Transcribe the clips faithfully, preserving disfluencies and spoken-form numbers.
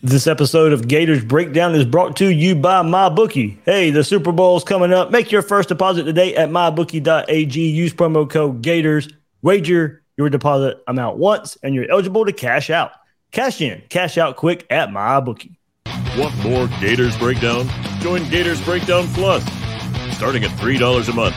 This episode of Gators Breakdown is brought to you by MyBookie. Hey, the Super Bowl's coming up. Make your first deposit today at my bookie dot a g. Use promo code GATORS. Wager your deposit amount once, and you're eligible to cash out. Cash in, cash out quick at MyBookie. Want more Gators Breakdown? Join Gators Breakdown Plus. Starting at three dollars a month,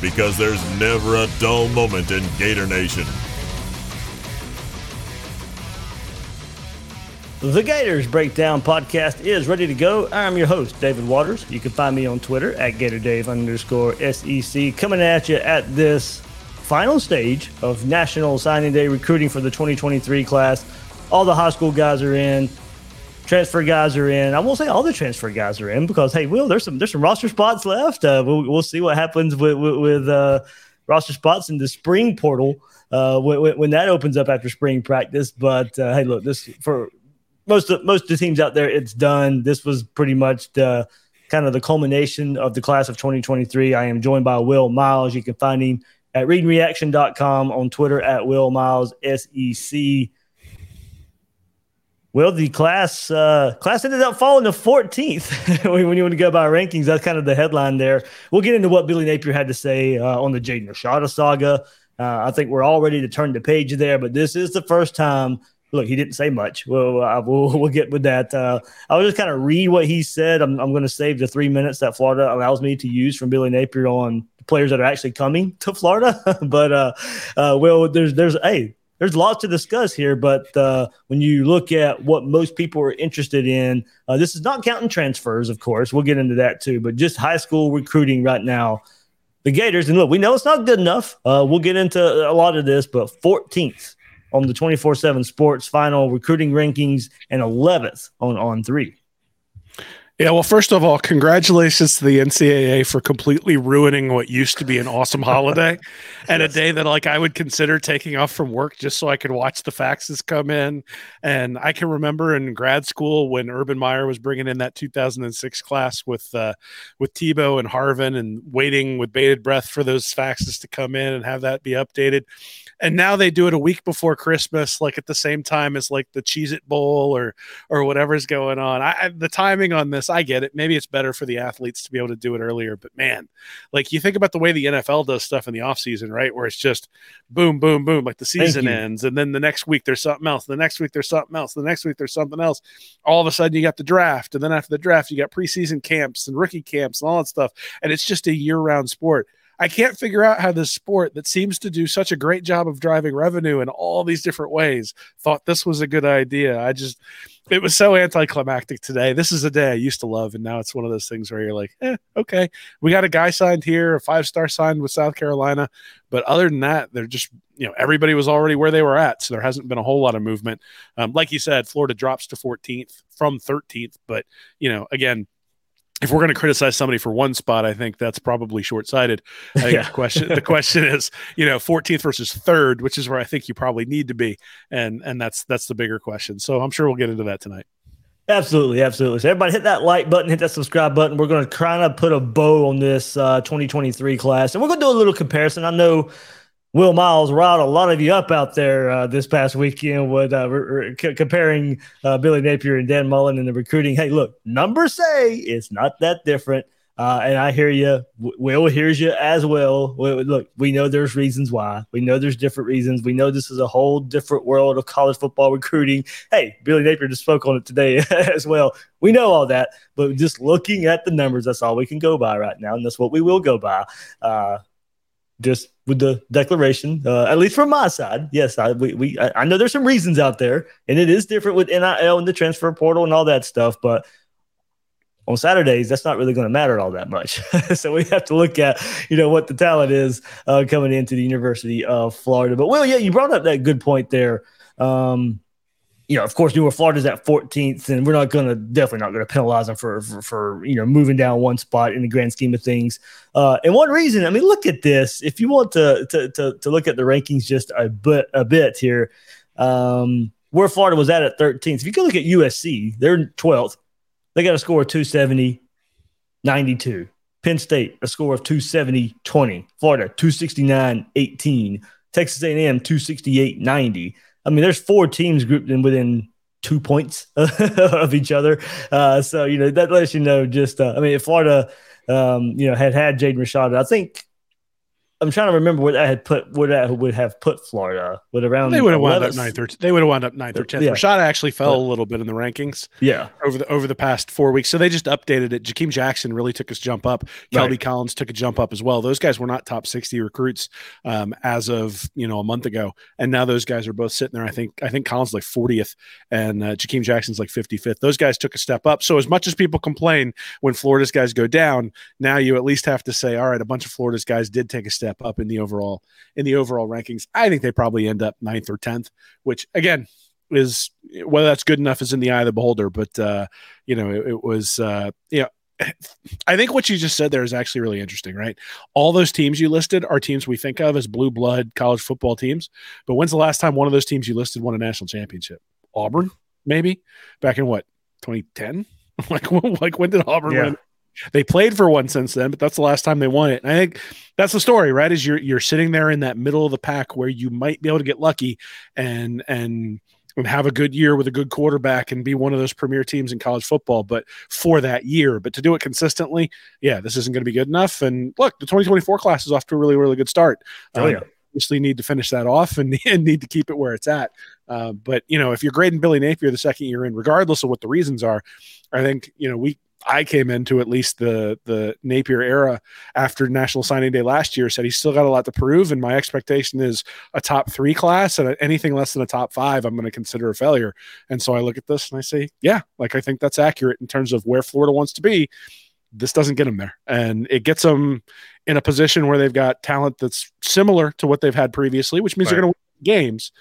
Because there's never a dull moment in Gator Nation. The Gators Breakdown podcast is ready to go. I'm your host, David Waters. You can find me on Twitter at GatorDave underscore SEC. Coming at you at this final stage of National Signing Day recruiting for the twenty twenty-three class. All the high school guys are in. Transfer guys are in. I won't say all the transfer guys are in because, hey, Will, there's some there's some roster spots left. Uh, we'll, we'll see what happens with with, with uh, roster spots in the spring portal uh, when, when that opens up after spring practice. But uh, hey, look, this for most of, most of the teams out there, it's done. This was pretty much the kind of the culmination of the class of twenty twenty-three. I am joined by Will Miles. You can find him at read and reaction dot com, on Twitter at Will Miles S E C. Well, the class uh, class ended up falling to fourteenth when you want to go by rankings. That's kind of the headline there. We'll get into what Billy Napier had to say uh, on the Jaden Rashada saga. Uh, I think we're all ready to turn the page there, but this is the first time. Look, he didn't say much. We'll uh, we'll, we'll get with that. Uh, I'll just kind of read what he said. I'm, I'm going to save the three minutes that Florida allows me to use from Billy Napier on players that are actually coming to Florida. but, uh, uh, well, there's, there's hey. There's lots to discuss here, but uh, when you look at what most people are interested in, uh, this is not counting transfers, of course. We'll get into that too, but just high school recruiting right now. The Gators, and look, we know it's not good enough. Uh, we'll get into a lot of this, but fourteenth on the twenty-four seven Sports final recruiting rankings and eleventh on On Three. Yeah, well, first of all, congratulations to the N C double A for completely ruining what used to be an awesome holiday and yes. A day that, like, I would consider taking off from work just so I could watch the faxes come in. And I can remember in grad school when Urban Meyer was bringing in that two thousand six class with uh, with Tebow and Harvin, and waiting with bated breath for those faxes to come in and have that be updated. And now they do it a week before Christmas, like at the same time as like the Cheez-It Bowl or or whatever's going on. I, the timing on this. I get it. Maybe it's better for the athletes to be able to do it earlier, but man, like you think about the way the N F L does stuff in the off season, right? Where it's just boom, boom, boom, like the season ends. And then the next week there's something else. The next week there's something else. The next week there's something else. All of a sudden you got the draft. And then after the draft, you got preseason camps and rookie camps and all that stuff. And it's just a year round sport. I can't figure out how this sport that seems to do such a great job of driving revenue in all these different ways thought this was a good idea. I just, it was so anticlimactic today. This is a day I used to love, and now it's one of those things where you're like, eh, okay, we got a guy signed here, a five-star signed with South Carolina. But other than that, they're just, you know, everybody was already where they were at, so there hasn't been a whole lot of movement. Um, like you said, Florida drops to fourteenth from thirteenth, but, you know, again, if we're going to criticize somebody for one spot, I think that's probably short-sighted. I think yeah. the question, the question is, you know, fourteenth versus third, which is where I think you probably need to be. And, and that's, that's the bigger question. So I'm sure we'll get into that tonight. Absolutely. Absolutely. So everybody hit that like button, hit that subscribe button. We're going to kind of put a bow on this uh, twenty twenty-three class, and we're going to do a little comparison. I know Will Miles riled a lot of you up out there uh, this past weekend with uh, re- re- c- comparing uh, Billy Napier and Dan Mullen in the recruiting. Hey, look, numbers say it's not that different. Uh, and I hear you. Will hears you as well. Look, we know there's reasons why. We know there's different reasons. We know this is a whole different world of college football recruiting. Hey, Billy Napier just spoke on it today as well. We know all that. But just looking at the numbers, that's all we can go by right now. And that's what we will go by. Uh, just with the declaration, uh, at least from my side. Yes, I we, we I, I know there's some reasons out there. And it is different with N I L and the transfer portal and all that stuff. But on Saturdays, that's not really going to matter all that much. So we have to look at, you know, what the talent is uh, coming into the University of Florida. But, Will, yeah, you brought up that good point there. Um, you know, of course, New Florida's at fourteenth, and we're not going to – definitely not going to penalize them for, for, for, you know, moving down one spot in the grand scheme of things. Uh, and one reason – I mean, look at this. If you want to to to, to look at the rankings just a bit, a bit here, um, where Florida was at at thirteenth. If you can look at U S C, they're twelfth. They got a score of two seventy, ninety-two. Penn State, a score of two seventy, twenty. Florida, two sixty-nine, eighteen. Texas A and M, two sixty-eight, ninety. I mean, there's four teams grouped in within two points of each other. Uh, so, you know, that lets you know just, uh, I mean, if Florida, um, you know, had had Jaden Rashada, I think, I'm trying to remember what I had put, what I would have put Florida, but around they would have wound up ninth or they would have wound up ninth or tenth. Yeah. Rashada actually fell yeah. a little bit in the rankings. Yeah, over the over the past four weeks, so they just updated it. Ja'Keem Jackson really took his jump up. Kelby right. Collins took a jump up as well. Those guys were not top sixty recruits um, as of you know a month ago, and now those guys are both sitting there. I think I think Collins like fortieth and uh, Ja'Keem Jackson's like fifty-fifth. Those guys took a step up. So as much as people complain when Florida's guys go down, now you at least have to say, all right, a bunch of Florida's guys did take a step up in the overall in the overall rankings. I think they probably end up ninth or tenth, which again is whether that's good enough is in the eye of the beholder. But uh, you know, it, it was uh, you know, I think what you just said there is actually really interesting, right? All those teams you listed are teams we think of as blue blood college football teams. But when's the last time one of those teams you listed won a national championship? Auburn, maybe back in what twenty ten? like like when did Auburn yeah. win? They played for one since then, but that's the last time they won it. And I think that's the story, right? Is you're you're sitting there in that middle of the pack where you might be able to get lucky and and and have a good year with a good quarterback and be one of those premier teams in college football, but for that year. But to do it consistently, yeah, this isn't going to be good enough. And look, the twenty twenty-four class is off to a really, really good start. Oh, um, yeah. Obviously need to finish that off and, and need to keep it where it's at. Uh, but, you know, if you're grading Billy Napier the second year in, regardless of what the reasons are, I think, you know, we – I came into at least the the Napier era after National Signing Day last year, said he's still got a lot to prove, and my expectation is a top three class, and anything less than a top five, I'm going to consider a failure. And so I look at this and I say, yeah, like I think that's accurate in terms of where Florida wants to be. This doesn't get them there, and it gets them in a position where they've got talent that's similar to what they've had previously, which means right. they're going to win games.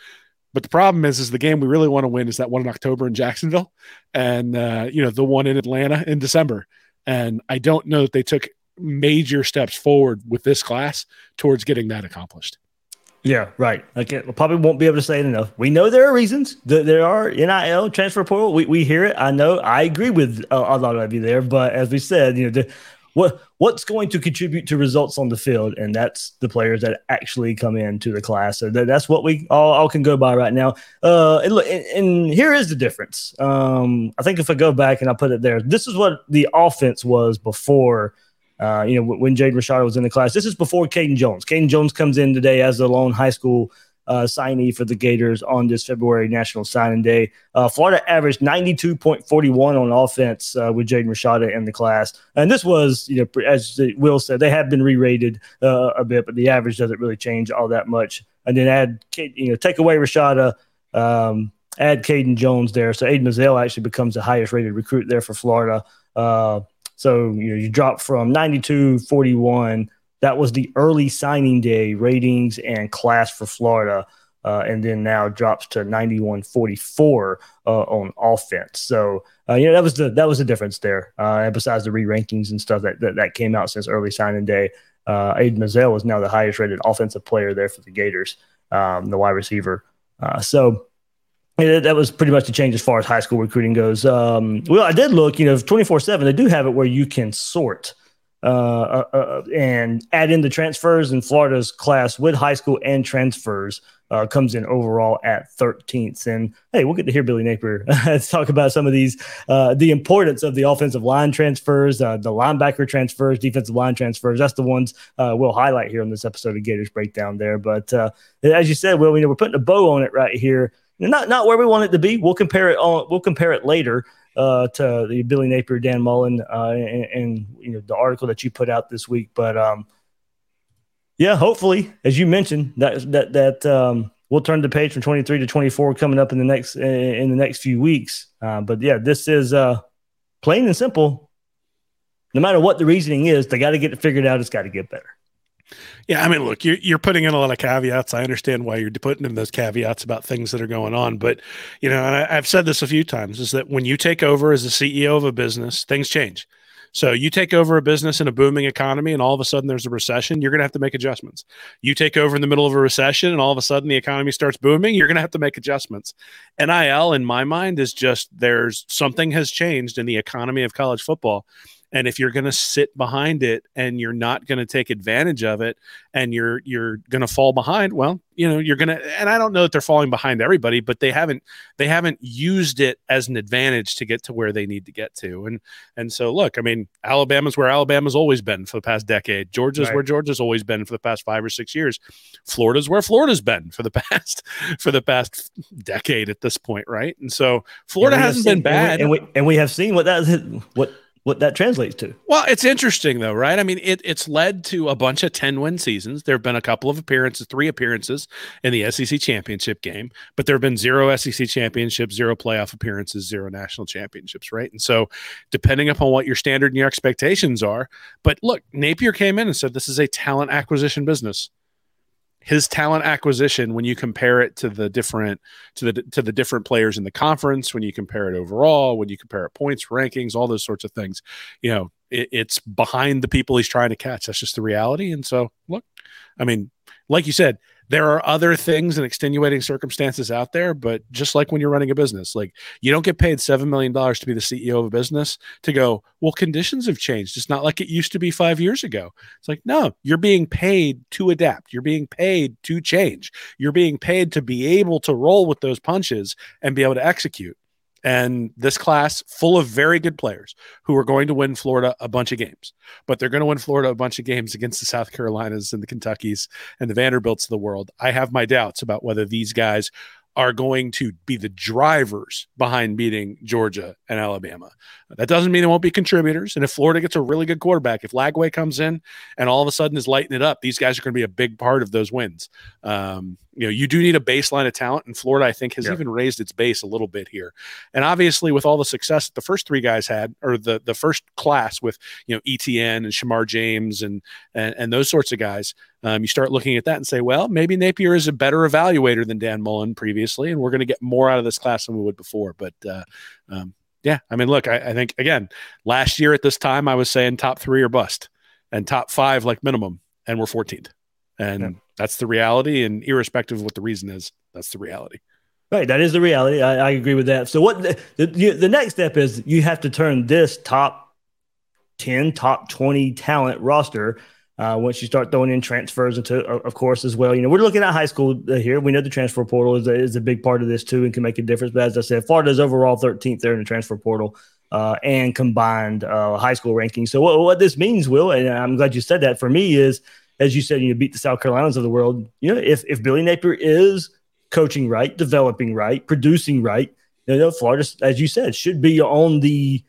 But the problem is, is the game we really want to win is that one in October in Jacksonville and, uh, you know, the one in Atlanta in December. And I don't know that they took major steps forward with this class towards getting that accomplished. Yeah, right. I can't, probably won't be able to say it enough. We know there are reasons. There are N I L, transfer portal. We we hear it. I know. I agree with a lot of you there. But as we said, you know, the, what what's going to contribute to results on the field, and that's the players that actually come into the class. So that, that's what we all, all can go by right now. Uh, and, look, and, and here is the difference. Um, I think if I go back and I put it there, this is what the offense was before. Uh, you know, w- when Jaden Rashada was in the class, this is before Caden Jones. Caden Jones comes in today as the lone high school uh, signee for the Gators on this February National Signing Day. Uh, Florida averaged ninety-two point four one on offense uh, with Jaden Rashada in the class. And this was, you know, as Will said, they have been re-rated uh, a bit, but the average doesn't really change all that much. And then add, you know, take away Rashada, um, add Caden Jones there. So Aidan Mizell actually becomes the highest rated recruit there for Florida. Uh, so, you know, you drop from ninety-two forty-one. That was the early signing day ratings and class for Florida, uh, and then now drops to ninety-one forty-four uh, on offense. So, uh, you know, that was the that was the difference there. Uh, and besides the re-rankings and stuff that, that, that came out since early signing day, uh, Aidan Mizell is now the highest-rated offensive player there for the Gators, um, the wide receiver. Uh, so, yeah, that was pretty much the change as far as high school recruiting goes. Um, well, I did look, you know, twenty-four seven, they do have it where you can sort uh, uh, and add in the transfers, and Florida's class with high school and transfers uh, comes in overall at thirteenth. And hey, we'll get to hear Billy Napier talk about some of these, uh, the importance of the offensive line transfers, uh, the linebacker transfers, defensive line transfers. That's the ones uh, we'll highlight here on this episode of Gators Breakdown there. But uh, as you said, Will, we know we're putting a bow on it right here. Not not where we want it to be. We'll compare it on. We'll compare it later uh, to the Billy Napier, Dan Mullen, uh, and, and you know the article that you put out this week. But um, yeah, hopefully, as you mentioned, that that that um, we'll turn the page from twenty-three to twenty-four coming up in the next in the next few weeks. Uh, but yeah, this is uh, plain and simple. No matter what the reasoning is, they got to get it figured out. It's got to get better. Yeah, I mean, look, you're, you're putting in a lot of caveats. I understand why you're putting in those caveats about things that are going on. But, you know, and I, I've said this a few times, is that when you take over as the C E O of a business, things change. So you take over a business in a booming economy and all of a sudden there's a recession, you're going to have to make adjustments. You take over in the middle of a recession and all of a sudden the economy starts booming, you're going to have to make adjustments. N I L, in my mind, is just there's something has changed in the economy of college football. And if you're going to sit behind it and you're not going to take advantage of it and you're you're going to fall behind, well, you know, you're going to, and I don't know that they're falling behind everybody, but they haven't they haven't used it as an advantage to get to where they need to get to. And and so, look, I mean, Alabama's where Alabama's always been for the past decade. Georgia's right. Where Georgia's always been for the past five or six years. Florida's where Florida's been for the past for the past decade at this point, right? And so Florida and hasn't seen, been bad. And we, and we and we have seen what that what what that translates to. Well, it's interesting though, right? I mean, it it's led to a bunch of ten-win seasons. There have been a couple of appearances, three appearances in the S E C championship game, but there have been zero S E C championships, zero playoff appearances, zero national championships, right? And so depending upon what your standard and your expectations are, but look, Napier came in and said, this is a talent acquisition business. His talent acquisition, when you compare it to the different to the to the different players in the conference, when you compare it overall, when you compare it points, rankings, all those sorts of things, you know, it, it's behind the people he's trying to catch. That's just the reality. And so, look, I mean, like you said, there are other things and extenuating circumstances out there, but just like when you're running a business, like you don't get paid seven million dollars to be the C E O of a business to go, well, conditions have changed. It's not like it used to be five years ago. It's like, no, you're being paid to adapt. You're being paid to change. You're being paid to be able to roll with those punches and be able to execute. And this class full of very good players who are going to win Florida a bunch of games, but they're going to win Florida a bunch of games against the South Carolinas and the Kentuckys and the Vanderbilts of the world. I have my doubts about whether these guys are going to be the drivers behind beating Georgia and Alabama. That doesn't mean they won't be contributors. And if Florida gets a really good quarterback, if Lagway comes in and all of a sudden is lighting it up, these guys are going to be a big part of those wins. Um, you know, you do need a baseline of talent, and Florida, I think, has yeah. even raised its base a little bit here. And obviously, with all the success that the first three guys had, or the the first class with, you know, Etienne and Shemar James and and, and those sorts of guys, Um, you start looking at that and say, well, maybe Napier is a better evaluator than Dan Mullen previously, and we're going to get more out of this class than we would before. But, uh, um, yeah, I mean, look, I, I think, again, last year at this time, I was saying top three or bust and top five like minimum, and we're fourteenth. And yeah. that's the reality, and irrespective of what the reason is, that's the reality. Right, that is the reality. I, I agree with that. So what the, the, the next step is you have to turn this top ten, top twenty talent roster Uh, once you start throwing in transfers into, of course, as well, you know, we're looking at high school here. We know the transfer portal is a, is a big part of this too, and can make a difference. But as I said, Florida's overall thirteenth there in the transfer portal uh, and combined uh, high school rankings. So what, what this means, Will, and I'm glad you said that for me, is, as you said, you know, beat the South Carolinas of the world. You know, if, if Billy Napier is coaching right, developing right, producing right, you know, Florida, as you said, should be on the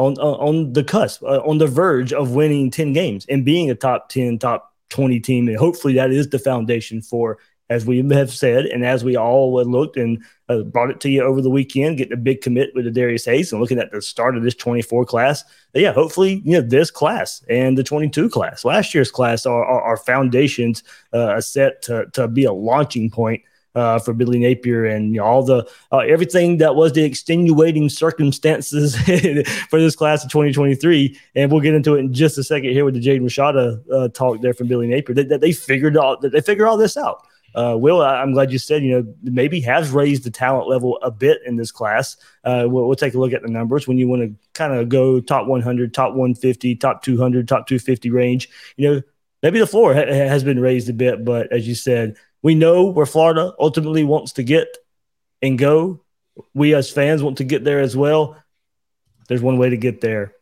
On, on the cusp, uh, on the verge of winning ten games and being a top ten, top twenty team. And hopefully that is the foundation for, as we have said, and as we all looked and uh, brought it to you over the weekend, getting a big commit with the Darius Hayes and looking at the start of this twenty-four class. But yeah, hopefully, you know, this class and the twenty-two class, last year's class, are, are, are foundations uh, set to, to be a launching point Uh, for Billy Napier, and you know, all the uh, everything that was the extenuating circumstances for this class of twenty twenty-three. And we'll get into it in just a second here with the Jaden Rashada uh, talk there from Billy Napier. That, that they figured all that they figure all this out. Uh, Will, I, I'm glad you said, you know, maybe has raised the talent level a bit in this class. Uh, we'll, we'll take a look at the numbers when you want to kind of go top one hundred, top one fifty, top two hundred, top two fifty range. You know, maybe the floor ha- has been raised a bit, but as you said, we know where Florida ultimately wants to get and go. We as fans want to get there as well. There's one way to get there,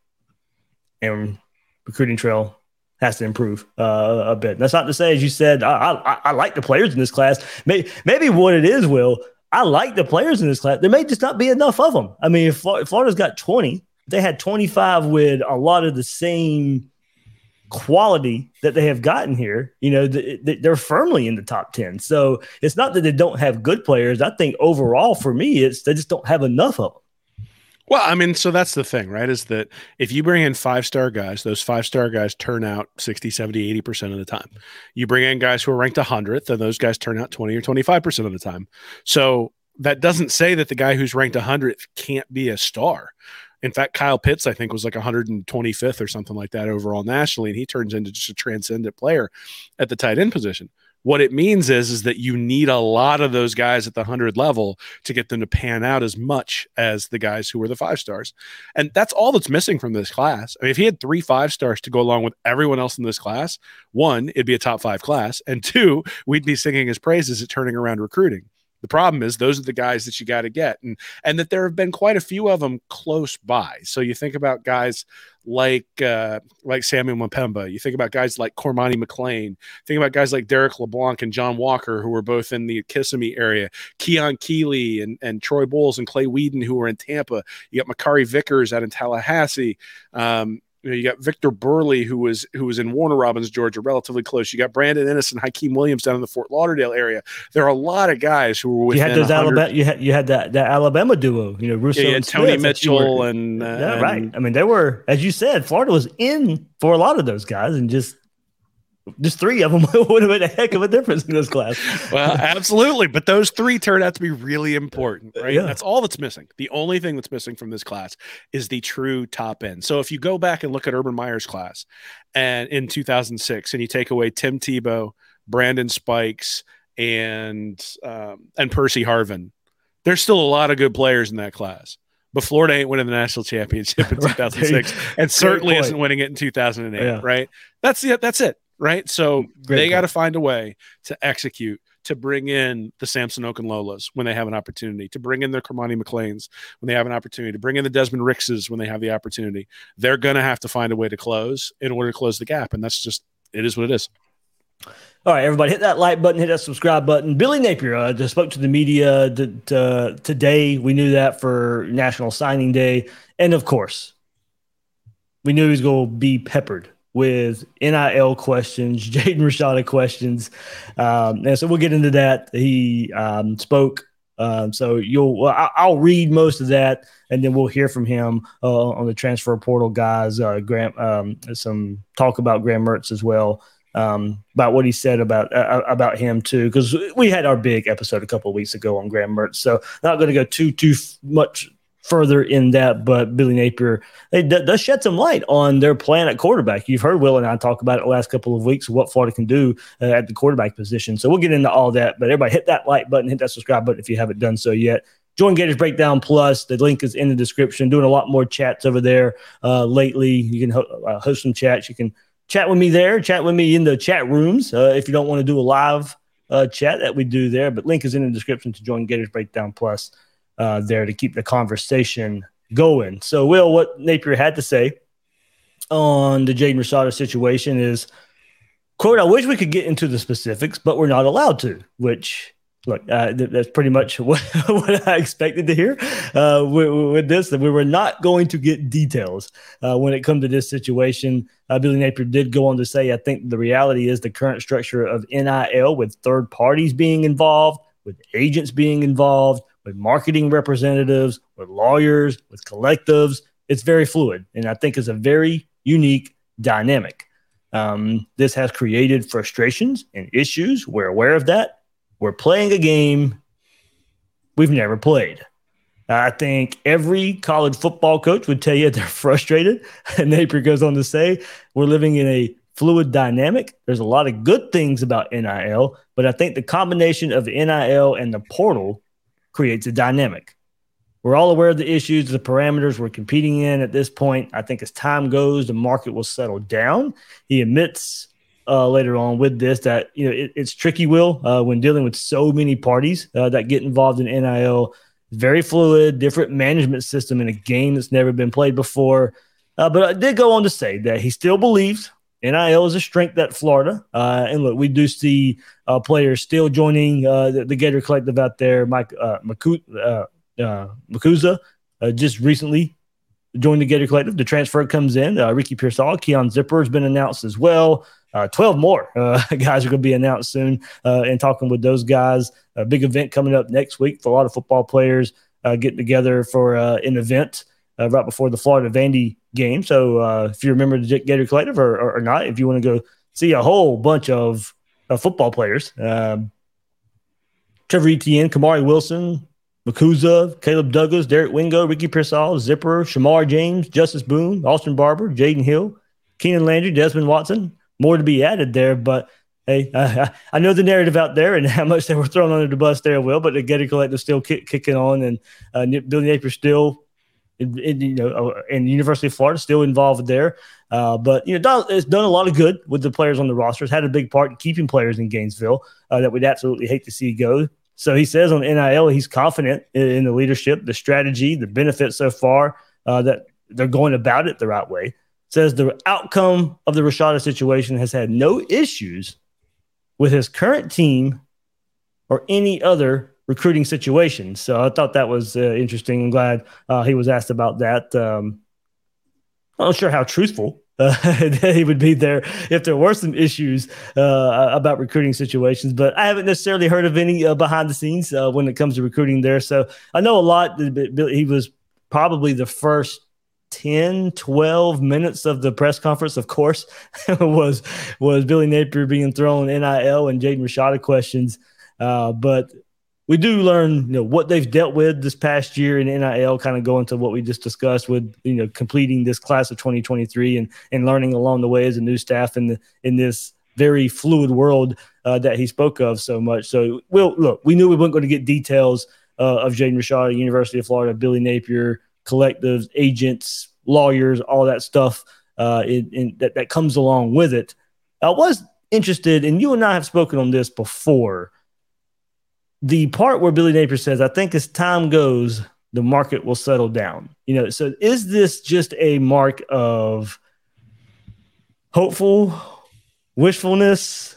and recruiting trail has to improve uh, a bit. And that's not to say, as you said, I, I I like the players in this class. Maybe maybe what it is, Will, I like the players in this class. There may just not be enough of them. I mean, if Florida's got twenty, they had twenty-five with a lot of the same quality that they have gotten here. You know, th- th- they're firmly in the top ten. So it's not that they don't have good players. I think overall for me, it's they just don't have enough of them. Well, I mean, so that's the thing, right? Is that if you bring in five-star guys, those five-star guys turn out sixty, seventy, eighty percent of the time. You bring in guys who are ranked one hundredth, and those guys turn out twenty or twenty-five percent of the time. So that doesn't say that the guy who's ranked one hundredth can't be a star. In fact, Kyle Pitts, I think, was like one hundred twenty-fifth or something like that overall nationally, and he turns into just a transcendent player at the tight end position. What it means is, is that you need a lot of those guys at the one hundred level to get them to pan out as much as the guys who were the five stars. And that's all that's missing from this class. I mean, if he had three five stars to go along with everyone else in this class, one, it'd be a top five class. And two, we'd be singing his praises at turning around recruiting. The problem is those are the guys that you got to get, and and that there have been quite a few of them close by. So you think about guys like uh, like Samuel Mapemba. You think about guys like Cormani McLean. Think about guys like Derek LeBlanc and John Walker, who were both in the Kissimmee area. Keon Keeley and, and Troy Bowles and Clay Weeden, who were in Tampa. You got Makari Vickers out in Tallahassee. Um, You know, you got Victor Burley, who was who was in Warner Robins, Georgia, relatively close. You got Brandon Ennis and Hakeem Williams down in the Fort Lauderdale area. There are a lot of guys who were within you had those Alabama. You had you had that, that Alabama duo, you know, Russo yeah, yeah, and Tony Smith, Mitchell, were, and uh, yeah, right. I mean, they were, as you said, Florida was in for a lot of those guys, and just. Just three of them would have made a heck of a difference in this class. Well, absolutely. But those three turned out to be really important, right? Yeah. That's all that's missing. The only thing that's missing from this class is the true top end. So if you go back and look at Urban Meyer's class and in two thousand six, and you take away Tim Tebow, Brandon Spikes, and um, and Percy Harvin, there's still a lot of good players in that class. But Florida ain't winning the national championship in two thousand six and certainly isn't winning it in two thousand eight, yeah. Right? That's the, that's it. Right. So Great they got to find a way to execute, to bring in the Samson Okanlolas when they have an opportunity, to bring in their Cormani McLeans when they have an opportunity, to bring in the Desmond Rickses when they have the opportunity. They're going to have to find a way to close in order to close the gap. And that's just, it is what it is. All right, everybody, hit that like button, hit that subscribe button. Billy Napier uh, just spoke to the media d- d- uh, today. We knew that for National Signing Day. And of course, we knew he was going to be peppered with N I L questions, Jaden Rashada questions. Um, and so we'll get into that. He um, spoke. Um, so you'll, I, I'll read most of that, and then we'll hear from him uh, on the transfer portal guys. Uh, Graham, um, some talk about Graham Mertz as well, um, about what he said about uh, about him too, because we had our big episode a couple of weeks ago on Graham Mertz. So not going to go too too much further in that, but Billy Napier they d- does shed some light on their plan at quarterback. You've heard Will and I talk about it the last couple of weeks, what Florida can do uh, at the quarterback position. So we'll get into all that, but everybody hit that like button, hit that subscribe button if you haven't done so yet. Join Gators Breakdown Plus. The link is in the description. Doing a lot more chats over there uh, lately. You can ho- uh, host some chats. You can chat with me there, chat with me in the chat rooms uh, if you don't want to do a live uh, chat that we do there, but link is in the description to join Gators Breakdown Plus. Uh, there to keep the conversation going. So, Will, what Napier had to say on the Jaden Rashada situation is, quote, "I wish we could get into the specifics, but we're not allowed to," which, look, uh, th- that's pretty much what, what I expected to hear uh, with, with this, that we were not going to get details uh, when it comes to this situation. Uh, Billy Napier did go on to say, "I think the reality is the current structure of N I L with third parties being involved, with agents being involved, with marketing representatives, with lawyers, with collectives, it's very fluid. And I think it's a very unique dynamic. Um, this has created frustrations and issues. We're aware of that. We're playing a game we've never played. I think every college football coach would tell you they're frustrated." And Napier goes on to say, "We're living in a fluid dynamic. There's a lot of good things about N I L, but I think the combination of N I L and the portal creates a dynamic. We're all aware of the issues, the parameters we're competing in at this point. I think as time goes, the market will settle down. He admits uh, later on with this that you know it, it's tricky, Will, uh, when dealing with so many parties uh, that get involved in N I L. Very fluid, different management system in a game that's never been played before. Uh, but I did go on to say that he still believes N I L is a strength at Florida. Uh, and look, we do see uh, players still joining uh, the, the Gator Collective out there. Mike uh, Macuza uh, uh, uh, just recently joined the Gator Collective. The transfer comes in. Uh, Ricky Pearsall, Keon Zipper has been announced as well. Uh, twelve more uh, guys are going to be announced soon uh, and talking with those guys. A big event coming up next week for a lot of football players uh, getting together for uh, an event uh, right before the Florida Vandy game. So uh, if you remember the Gator Collective or, or, or not, if you want to go see a whole bunch of uh, football players, um, Trevor Etienne, Kamari Wilson, Macuza, Caleb Douglas, Derek Wingo, Ricky Pearsall, Zipper, Shemar James, Justice Boone, Austin Barber, Jaden Hill, Keenan Landry, Desmond Watson. More to be added there, but hey, I, I know the narrative out there and how much they were thrown under the bus there, Will, but the Gator Collective still kick, kicking on, and uh, Billy Napier still, in, in, you know, and the University of Florida still involved there. Uh, but, you know, done, it's done a lot of good with the players on the roster. It's had a big part in keeping players in Gainesville uh, that we'd absolutely hate to see go. So he says on N I L he's confident in, in the leadership, the strategy, the benefits so far, uh, that they're going about it the right way. Says the outcome of the Rashada situation has had no issues with his current team or any other recruiting situation. So I thought that was uh, interesting. I'm glad uh, he was asked about that. Um, I'm not sure how truthful uh, he would be there if there were some issues uh, about recruiting situations, but I haven't necessarily heard of any uh, behind the scenes uh, when it comes to recruiting there. So I know a lot. But he was probably the first ten, twelve minutes of the press conference, of course, was was Billy Napier being thrown N I L and Jaden Rashada questions. Uh, but we do learn, you know, what they've dealt with this past year in N I L, kind of going to what we just discussed with, you know, completing this class of twenty twenty-three and and learning along the way as a new staff in the, in this very fluid world uh, that he spoke of so much. So, we'll, look, we knew we weren't going to get details uh, of Jaden Rashada, University of Florida, Billy Napier, collectives, agents, lawyers, all that stuff uh, in, in, that, that comes along with it. I was interested, and you and I have spoken on this before, the part where Billy Napier says, I think as time goes, the market will settle down. You know, so is this just a mark of hopeful, wishfulness,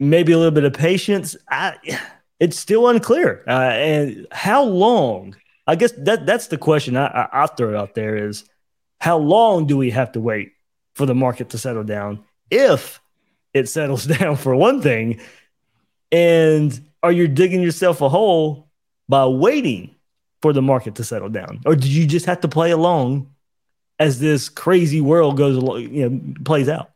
maybe a little bit of patience? I, it's still unclear. Uh, and how long... I guess that that's the question I, I, I throw out there is how long do we have to wait for the market to settle down if it settles down, for one thing? And are you digging yourself a hole by waiting for the market to settle down? Or do you just have to play along as this crazy world goes along, you know, plays out?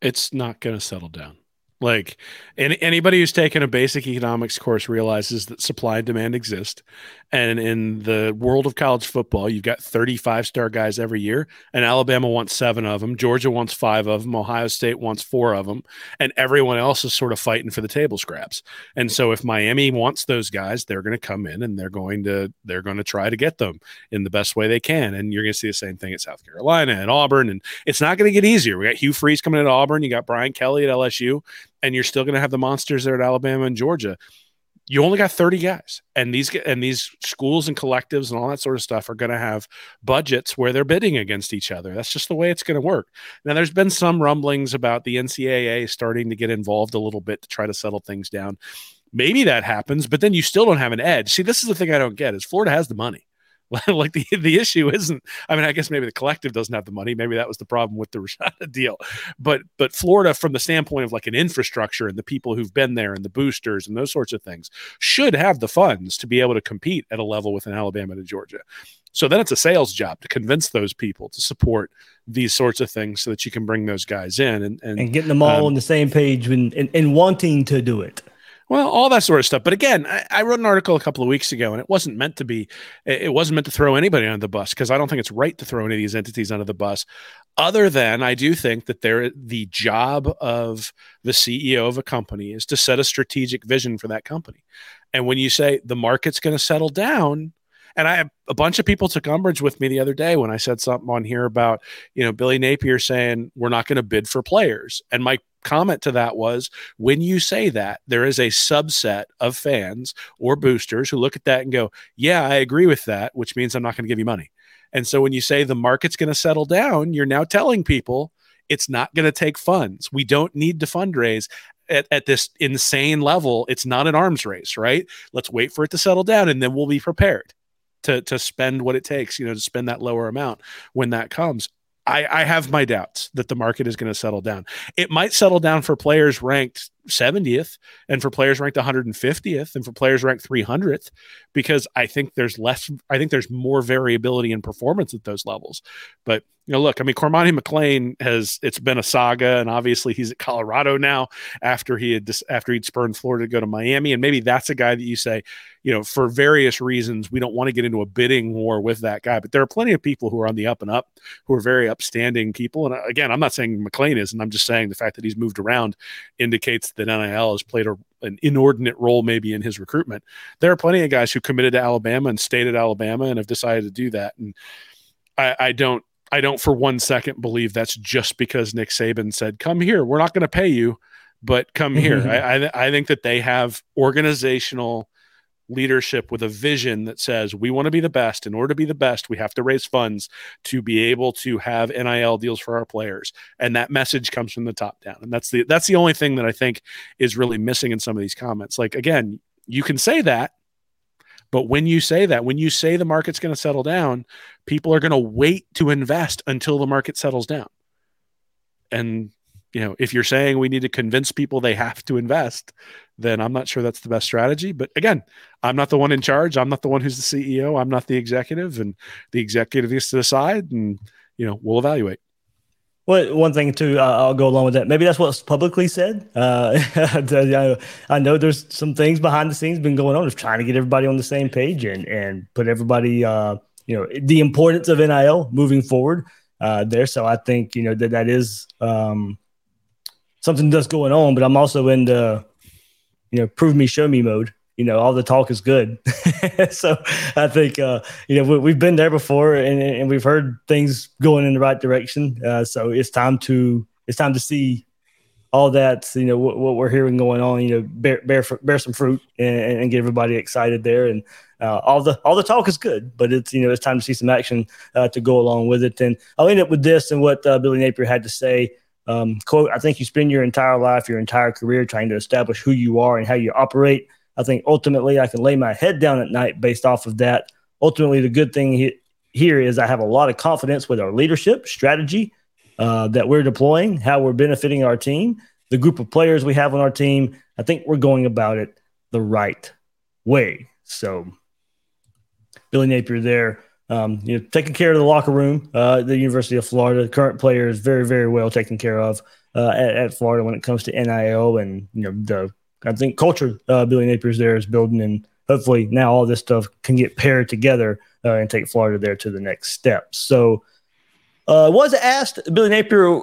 It's not going to settle down. Like, any, anybody who's taken a basic economics course realizes that supply and demand exist. And in the world of college football, you've got thirty-five star guys every year, and Alabama wants seven of them. Georgia wants five of them. Ohio State wants four of them. And everyone else is sort of fighting for the table scraps. And so if Miami wants those guys, they're going to come in and they're going to, they're going to try to get them in the best way they can. And you're going to see the same thing at South Carolina and Auburn. And it's not going to get easier. We got Hugh Freeze coming at Auburn. You got Brian Kelly at L S U. And you're still going to have the monsters there at Alabama and Georgia. You only got thirty guys, and these and these schools and collectives and all that sort of stuff are going to have budgets where they're bidding against each other. That's just the way it's going to work. Now, there's been some rumblings about the N C double A starting to get involved a little bit to try to settle things down. Maybe that happens, but then you still don't have an edge. See, this is the thing I don't get is Florida has the money. Like the, the issue isn't, I mean, I guess maybe the collective doesn't have the money. Maybe that was the problem with the Rashada deal. But but Florida, from the standpoint of like an infrastructure and the people who've been there and the boosters and those sorts of things, should have the funds to be able to compete at a level with an Alabama to Georgia. So then it's a sales job to convince those people to support these sorts of things so that you can bring those guys in. And, and, and getting them all um, on the same page and, and, and wanting to do it. Well, all that sort of stuff. But again, I, I wrote an article a couple of weeks ago, and it wasn't meant to be, it wasn't meant to throw anybody under the bus, because I don't think it's right to throw any of these entities under the bus, other than I do think that they're, the job of the C E O of a company is to set a strategic vision for that company. And when you say the market's going to settle down, and I have a bunch of people took umbrage with me the other day when I said something on here about, you know, Billy Napier saying we're not going to bid for players. And my comment to that was, when you say that, there is a subset of fans or boosters who look at that and go, yeah, I agree with that, which means I'm not going to give you money. And so when you say the market's going to settle down, you're now telling people it's not going to take funds. We don't need to fundraise at, at this insane level. It's not an arms race, right? Let's wait for it to settle down, and then we'll be prepared to to spend what it takes, you know, to spend that lower amount when that comes. I, I have my doubts that the market is going to settle down. It might settle down for players ranked seventieth and for players ranked one hundred fiftieth and for players ranked three hundredth, because I think there's less, I think there's more variability in performance at those levels. But, you know, look, I mean, Cormani McLean has, it's been a saga, and obviously he's at Colorado now after he had, after he'd spurned Florida to go to Miami. And maybe that's a guy that you say, you know, for various reasons, we don't want to get into a bidding war with that guy, but there are plenty of people who are on the up and up, who are very upstanding people. And again, I'm not saying McLean isn't, I'm just saying the fact that he's moved around indicates that N I L has played a, an inordinate role maybe in his recruitment. There are plenty of guys who committed to Alabama and stayed at Alabama and have decided to do that. And I, I don't, I don't for one second believe that's just because Nick Saban said, come here, we're not going to pay you, but come here. I I, th- I think that they have organizational leadership with a vision that says we want to be the best. In order to be the best, we have to raise funds to be able to have N I L deals for our players. And that message comes from the top down. And that's the, that's the only thing that I think is really missing in some of these comments. Like, again, you can say that, but when you say that, when you say the market's going to settle down, people are going to wait to invest until the market settles down. And, you know, if you're saying we need to convince people they have to invest, then I'm not sure that's the best strategy. But again, I'm not the one in charge. I'm not the one who's the C E O. I'm not the executive, and the executive needs to decide, and, you know, we'll evaluate. Well, one thing too, uh, I'll go along with that. Maybe that's what's publicly said. Uh, I know there's some things behind the scenes been going on, just trying to get everybody on the same page and and put everybody, uh, you know, the importance of N I L moving forward uh, there. So I think, you know, that that is um, something that's going on. But I'm also in the, you know, prove me, show me mode. You know, all the talk is good. So I think, uh, you know, we, we've been there before, and, and we've heard things going in the right direction. Uh, so it's time to it's time to see all that, you know, what, what we're hearing going on, you know, bear bear, bear some fruit and, and get everybody excited there. And uh, all the all the talk is good, but it's, you know, it's time to see some action uh, to go along with it. And I'll end up with this and what uh, Billy Napier had to say. Um, quote, I think you spend your entire life, your entire career trying to establish who you are and how you operate. I think ultimately I can lay my head down at night based off of that. Ultimately, the good thing he- here is I have a lot of confidence with our leadership strategy uh, that we're deploying, how we're benefiting our team, the group of players we have on our team. I think we're going about it the right way. So Billy Napier there, um, you know, taking care of the locker room, uh, the University of Florida, the current player is very, very well taken care of uh, at, at Florida when it comes to N I L and, you know, the, I think culture uh, Billy Napier's there is building, and hopefully now all this stuff can get paired together uh, and take Florida there to the next step. So uh was asked Billy Napier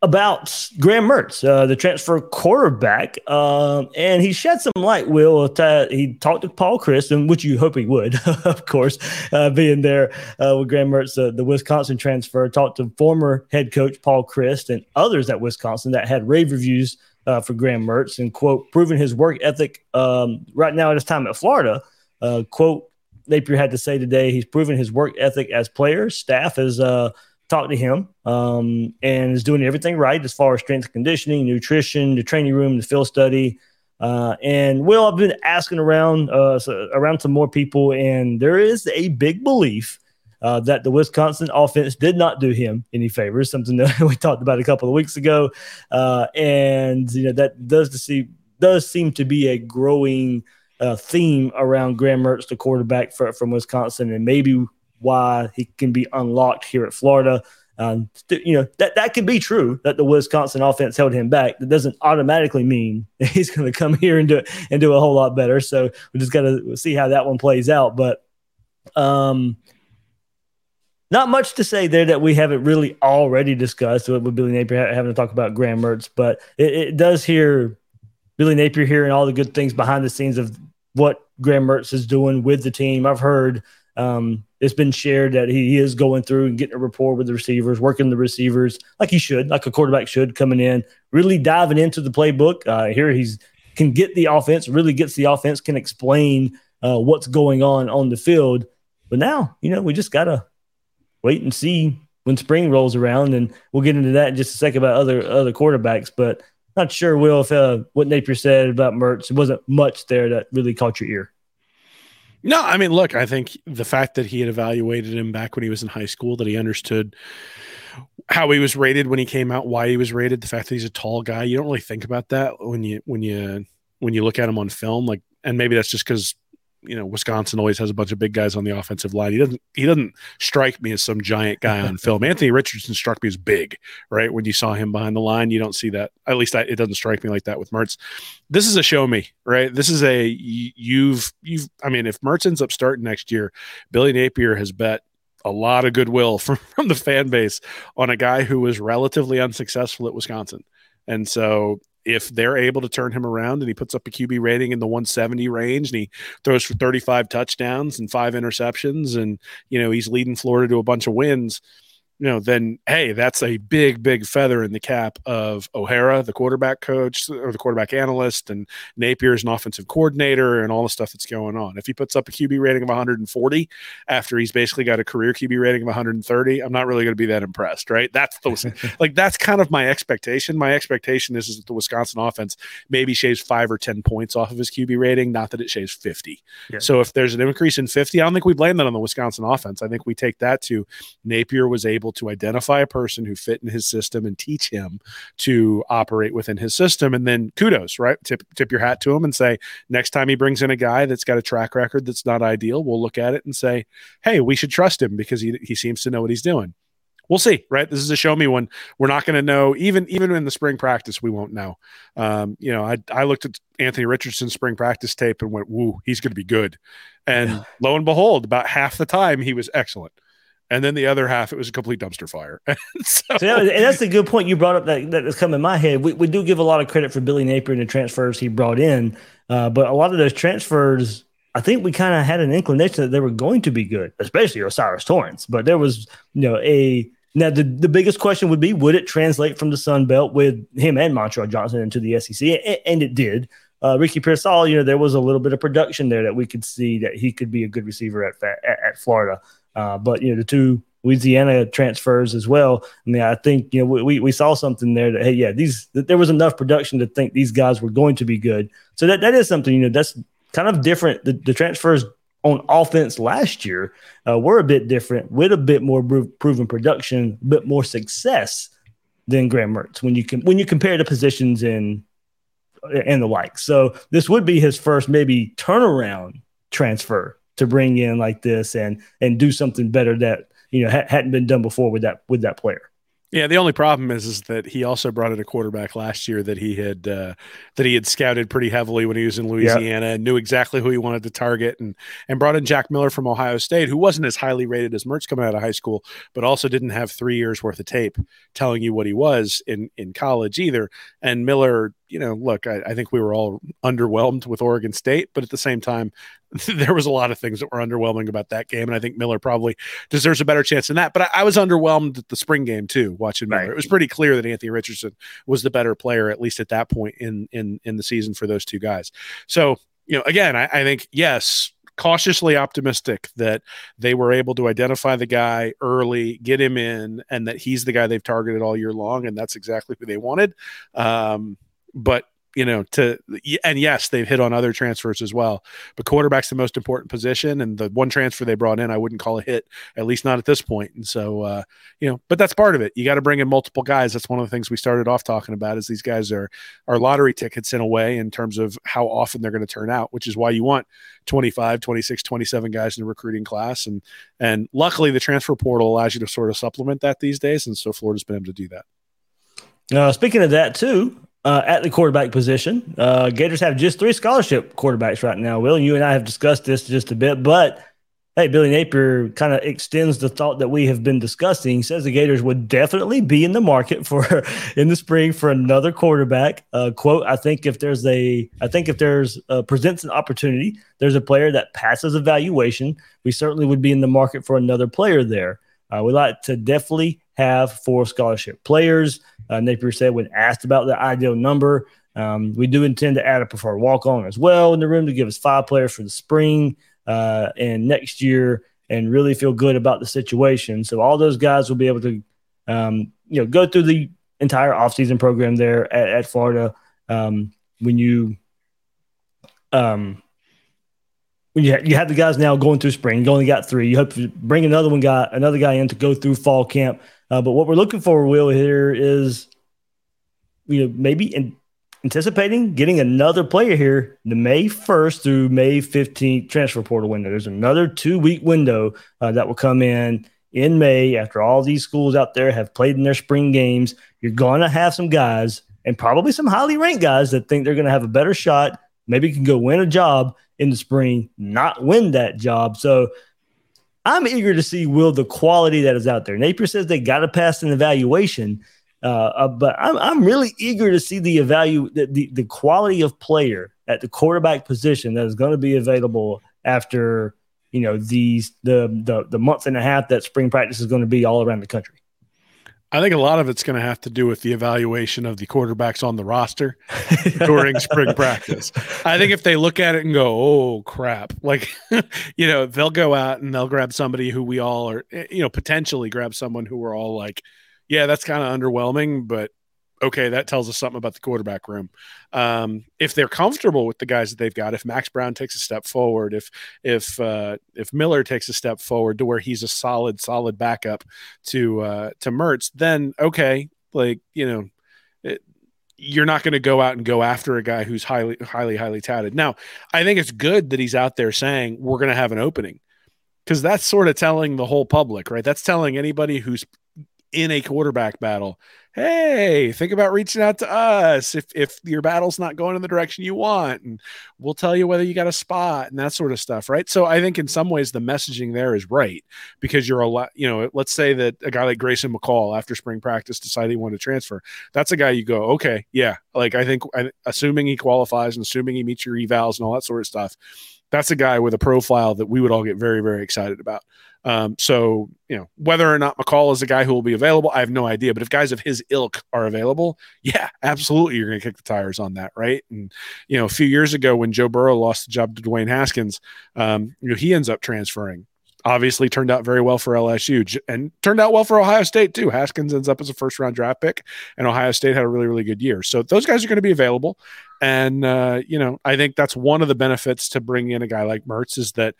about Graham Mertz, uh, the transfer quarterback, um, and he shed some light, Will. T- he talked to Paul Chris, and which you hope he would, of course, uh, being there uh, with Graham Mertz, uh, the Wisconsin transfer, talked to former head coach Paul Chris and others at Wisconsin that had rave reviews Uh, for Graham Mertz, and quote, proving his work ethic um, right now at his time at Florida. Uh, quote, Napier had to say today, he's proven his work ethic as players. Staff has uh, talked to him um, and is doing everything right as far as strength and conditioning, nutrition, the training room, the field study. Uh, and, Will, I've been asking around, uh, so around some more people, and there is a big belief Uh, that the Wisconsin offense did not do him any favors, something that we talked about a couple of weeks ago. Uh, and, you know, that does, to see, does seem to be a growing uh, theme around Graham Mertz, the quarterback for, from Wisconsin, and maybe why he can be unlocked here at Florida. Um, you know, that, that could be true that the Wisconsin offense held him back. That doesn't automatically mean that he's going to come here and do and do a whole lot better. So we just got to see how that one plays out. But um, not much to say there that we haven't really already discussed with Billy Napier having to talk about Graham Mertz. But it, it does hear Billy Napier hearing all the good things behind the scenes of what Graham Mertz is doing with the team. I've heard um, it's been shared that he is going through and getting a rapport with the receivers, working the receivers like he should, like a quarterback should, coming in, really diving into the playbook. Uh, here he's can get the offense, really gets the offense, can explain uh, what's going on on the field. But now, you know, we just got to wait and see when spring rolls around, and we'll get into that in just a second about other other quarterbacks. But not sure, Will, if uh, what Napier said about Mertz, it wasn't much there that really caught your ear. No, I mean, look, I think the fact that he had evaluated him back when he was in high school, that he understood how he was rated when he came out, why he was rated, the fact that he's a tall guy, you don't really think about that when you when you when you look at him on film. Like, and maybe that's just because, you know, Wisconsin always has a bunch of big guys on the offensive line. He doesn't he doesn't strike me as some giant guy on film. Anthony Richardson struck me as big, right? When you saw him behind the line, you don't see that. At least I, it doesn't strike me like that with Mertz. This is a show me, right? This is a you've you've. I mean, if Mertz ends up starting next year, Billy Napier has bet a lot of goodwill from, from the fan base on a guy who was relatively unsuccessful at Wisconsin. And so if they're able to turn him around and he puts up a Q B rating in the one seventy range and he throws for thirty-five touchdowns and five interceptions and, you know, he's leading Florida to a bunch of wins, you know, then, hey, that's a big, big feather in the cap of O'Hara, the quarterback coach or the quarterback analyst, and Napier as an offensive coordinator and all the stuff that's going on. If he puts up a Q B rating of one forty after he's basically got a career Q B rating of one thirty, I'm not really going to be that impressed, right? That's the, like, that's kind of my expectation. My expectation is, is that the Wisconsin offense maybe shaves five or ten points off of his Q B rating, not that it shaves fifty. Yeah. So if there's an increase in fifty, I don't think we blame that on the Wisconsin offense. I think we take that to Napier was able to identify a person who fit in his system and teach him to operate within his system. And then kudos, right? Tip tip your hat to him and say, next time he brings in a guy that's got a track record that's not ideal, we'll look at it and say, hey, we should trust him because he, he seems to know what he's doing. We'll see, right? This is a show me one. We're not going to know. Even even in the spring practice, we won't know. Um, you know, I I looked at Anthony Richardson's spring practice tape and went, woo, he's going to be good. And yeah. Lo and behold, about half the time he was excellent. And then the other half, it was a complete dumpster fire. so, so that, and that's the good point you brought up that, that has come in my head. We we do give a lot of credit for Billy Napier and the transfers he brought in. Uh, but a lot of those transfers, I think we kind of had an inclination that they were going to be good, especially Osiris Torrance. But there was, you know, a – now the, the biggest question would be, would it translate from the Sun Belt with him and Montrell Johnson into the S E C? And, and it did. Uh, Ricky Pearsall, you know, there was a little bit of production there that we could see that he could be a good receiver at at, at Florida. Uh, but, you know, the two Louisiana transfers as well. I mean, I think, you know, we we saw something there that, hey, yeah, these that there was enough production to think these guys were going to be good. So that, that is something, you know, that's kind of different. The, the transfers on offense last year uh, were a bit different with a bit more proven production, a bit more success than Graham Mertz when you can when you compare the positions and and the like. So this would be his first maybe turnaround transfer to bring in like this and and do something better that, you know, ha- hadn't been done before with that with that player. Yeah, the only problem is is that he also brought in a quarterback last year that he had uh, that he had scouted pretty heavily when he was in Louisiana yep. and knew exactly who he wanted to target, and and brought in Jack Miller from Ohio State, who wasn't as highly rated as Mertz coming out of high school, but also didn't have three years worth of tape telling you what he was in in college either. And Miller, you know, look, I, I think we were all underwhelmed with Oregon State, but at the same time, there was a lot of things that were underwhelming about that game, and I think Miller probably deserves a better chance than that. But I, I was underwhelmed at the spring game too, watching Miller. Right. It was pretty clear that Anthony Richardson was the better player, at least at that point in in in the season for those two guys. So, you know, again, I, I think yes. cautiously optimistic that they were able to identify the guy early, get him in, and that he's the guy they've targeted all year long, and that's exactly who they wanted. Um, but you know, to, and yes, they've hit on other transfers as well, but quarterback's the most important position. And the one transfer they brought in, I wouldn't call a hit, at least not at this point. And so, uh, you know, but that's part of it. You got to bring in multiple guys. That's one of the things we started off talking about, is these guys are, are lottery tickets in a way, in terms of how often they're going to turn out, which is why you want twenty-five, twenty-six, twenty-seven guys in the recruiting class. And, and luckily the transfer portal allows you to sort of supplement that these days. And so Florida's been able to do that. Uh, speaking of that too, Uh, at the quarterback position, uh, Gators have just three scholarship quarterbacks right now. Will, you and I have discussed this just a bit, but hey, Billy Napier kind of extends the thought that we have been discussing. He says the Gators would definitely be in the market for in the spring for another quarterback. Uh, quote: I think if there's a, I think if there's a, presents an opportunity, there's a player that passes evaluation, we certainly would be in the market for another player there. Uh, we like to definitely have four scholarship players. Uh, Napier said when asked about the ideal number, um, we do intend to add a preferred walk-on as well in the room to give us five players for the spring uh, and next year, and really feel good about the situation. So all those guys will be able to, um, you know, go through the entire offseason program there at, at Florida. Um, when you, um, when you ha- you have the guys now going through spring, you only got three. You hope to bring another one guy, another guy in to go through fall camp. Uh, but what we're looking for, Will, here is, you know, maybe in, anticipating getting another player here the May first through May fifteenth transfer portal window. There's another two-week window uh, that will come in in May after all these schools out there have played in their spring games. You're going to have some guys, and probably some highly ranked guys, that think they're going to have a better shot, maybe can go win a job in the spring, not win that job. So I'm eager to see, Will, the quality that is out there. Napier says they got to pass an evaluation, uh, uh, but I'm I'm really eager to see the evalu the, the, the quality of player at the quarterback position that is going to be available after, you know, these the the the month and a half that spring practice is going to be all around the country. I think a lot of it's going to have to do with the evaluation of the quarterbacks on the roster during spring practice. I think if they look at it and go, oh, crap, like, you know, they'll go out and they'll grab somebody who we all are, you know, potentially grab someone who we're all like, yeah, that's kind of underwhelming, but okay, that tells us something about the quarterback room. Um, if they're comfortable with the guys that they've got, if Max Brown takes a step forward, if if uh, if Miller takes a step forward to where he's a solid, solid backup to uh, to Mertz, then okay, like, you know, it, you're not going to go out and go after a guy who's highly, highly, highly touted. Now, I think it's good that he's out there saying we're going to have an opening, because that's sort of telling the whole public, right? That's telling anybody who's in a quarterback battle, hey, think about reaching out to us if if your battle's not going in the direction you want, and we'll tell you whether you got a spot and that sort of stuff, right? So I think in some ways the messaging there is right, because you're a lot, you know, let's say that a guy like Grayson McCall after spring practice decided he wanted to transfer. That's a guy you go, okay, yeah, like I think I, assuming he qualifies and assuming he meets your evals and all that sort of stuff, that's a guy with a profile that we would all get very, very excited about. Um, so, you know, whether or not McCall is a guy who will be available, I have no idea. But if guys of his ilk are available, yeah, absolutely, you're going to kick the tires on that, right? And, you know, a few years ago when Joe Burrow lost the job to Dwayne Haskins, um, you know, he ends up transferring. Obviously turned out very well for L S U and turned out well for Ohio State too. Haskins ends up as a first round draft pick, and Ohio State had a really, really good year. So those guys are going to be available. And, uh, you know, I think that's one of the benefits to bring in a guy like Mertz, is that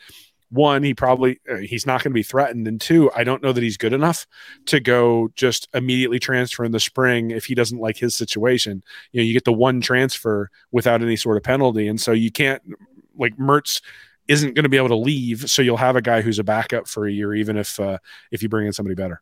one, he probably, uh, he's not going to be threatened. And two, I don't know that he's good enough to go just immediately transfer in the spring if he doesn't like his situation. You know, you get the one transfer without any sort of penalty. And so you can't, like, Mertz isn't going to be able to leave, so you'll have a guy who's a backup for a year, even if uh, if you bring in somebody better.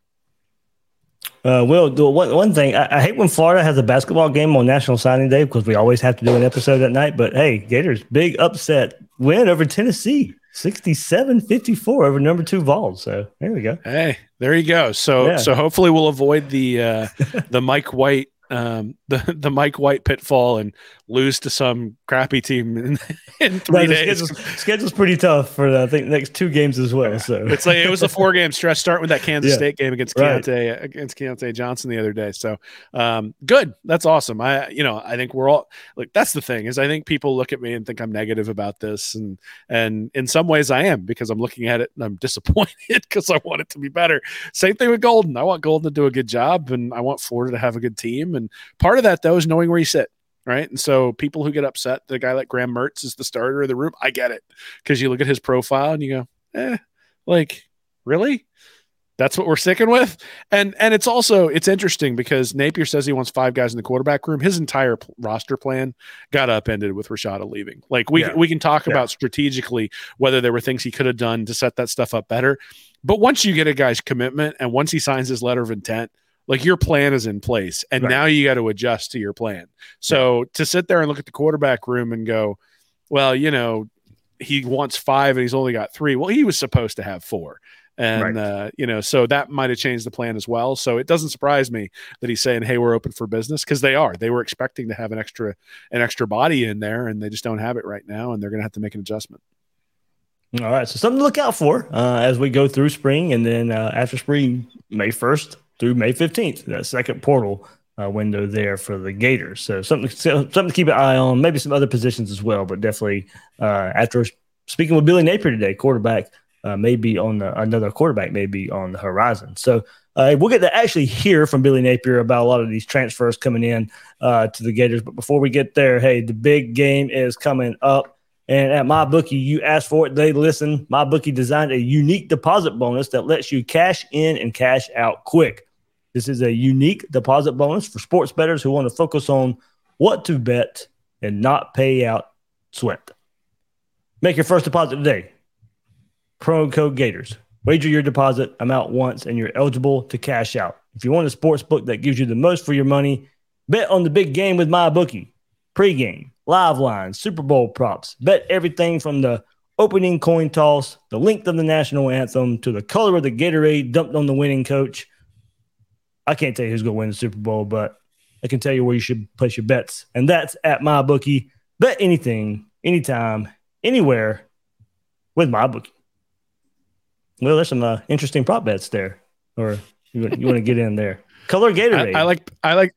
Uh, Will, one, one thing, I, I hate when Florida has a basketball game on National Signing Day, because we always have to do an episode that night. But, hey, Gators, big upset win over Tennessee, sixty-seven fifty-four over number two Vols. So, there we go. Hey, there you go. So, yeah. so hopefully we'll avoid the uh, the Mike White Um, the the Mike White pitfall and lose to some crappy team in, in three no, days. Schedule's, schedule's pretty tough for the, I think, next two games as well. So it's like it was a four game stretch. Start with that Kansas yeah. State game against Keontae right. against Keontae Johnson the other day. So um, good, that's awesome. I you know I think we're all like that's the thing is I think people look at me and think I'm negative about this, and and in some ways I am, because I'm looking at it and I'm disappointed because I want it to be better. Same thing with Golden. I want Golden to do a good job, and I want Florida to have a good team. And part of that, though, is knowing where you sit, right? And so people who get upset, the guy like Graham Mertz is the starter of the room. I get it, because you look at his profile and you go, eh, like, really? That's what we're sticking with? And and it's also, it's interesting because Napier says he wants five guys in the quarterback room. His entire p- roster plan got upended with Rashada leaving. Like we, yeah. we can talk yeah. about strategically whether there were things he could have done to set that stuff up better. But once you get a guy's commitment and once he signs his letter of intent, like your plan is in place. And right. now you got to adjust to your plan. So yeah. to sit there and look at the quarterback room and go, well, you know, he wants five and he's only got three. Well, he was supposed to have four. And, right. uh, you know, so that might have changed the plan as well. So it doesn't surprise me that he's saying, hey, we're open for business, because they are. They were expecting to have an extra an extra body in there, and they just don't have it right now, and they're going to have to make an adjustment. All right, so something to look out for uh, as we go through spring, and then uh, after spring, May first through May fifteenth, that second portal uh, window there for the Gators. So something, something to keep an eye on, maybe some other positions as well, but definitely uh, after speaking with Billy Napier today, quarterback, Uh, maybe on the, another quarterback, maybe on the horizon. So uh, we'll get to actually hear from Billy Napier about a lot of these transfers coming in uh, to the Gators. But before we get there, hey, the big game is coming up. And at MyBookie, you asked for it. They listen. MyBookie designed a unique deposit bonus that lets you cash in and cash out quick. This is a unique deposit bonus for sports bettors who want to focus on what to bet and not pay out sweat. Make your first deposit today. Promo code Gators. Wager your deposit amount once, and you're eligible to cash out. If you want a sports book that gives you the most for your money, bet on the big game with MyBookie. Pre-game, live lines, Super Bowl props. Bet everything from the opening coin toss, the length of the national anthem, to the color of the Gatorade dumped on the winning coach. I can't tell you who's going to win the Super Bowl, but I can tell you where you should place your bets, and that's at MyBookie. Bet anything, anytime, anywhere with MyBookie. Well, there's some uh, interesting prop bets there, or you, you want to get in there. Color Gatorade. I, I like, I like,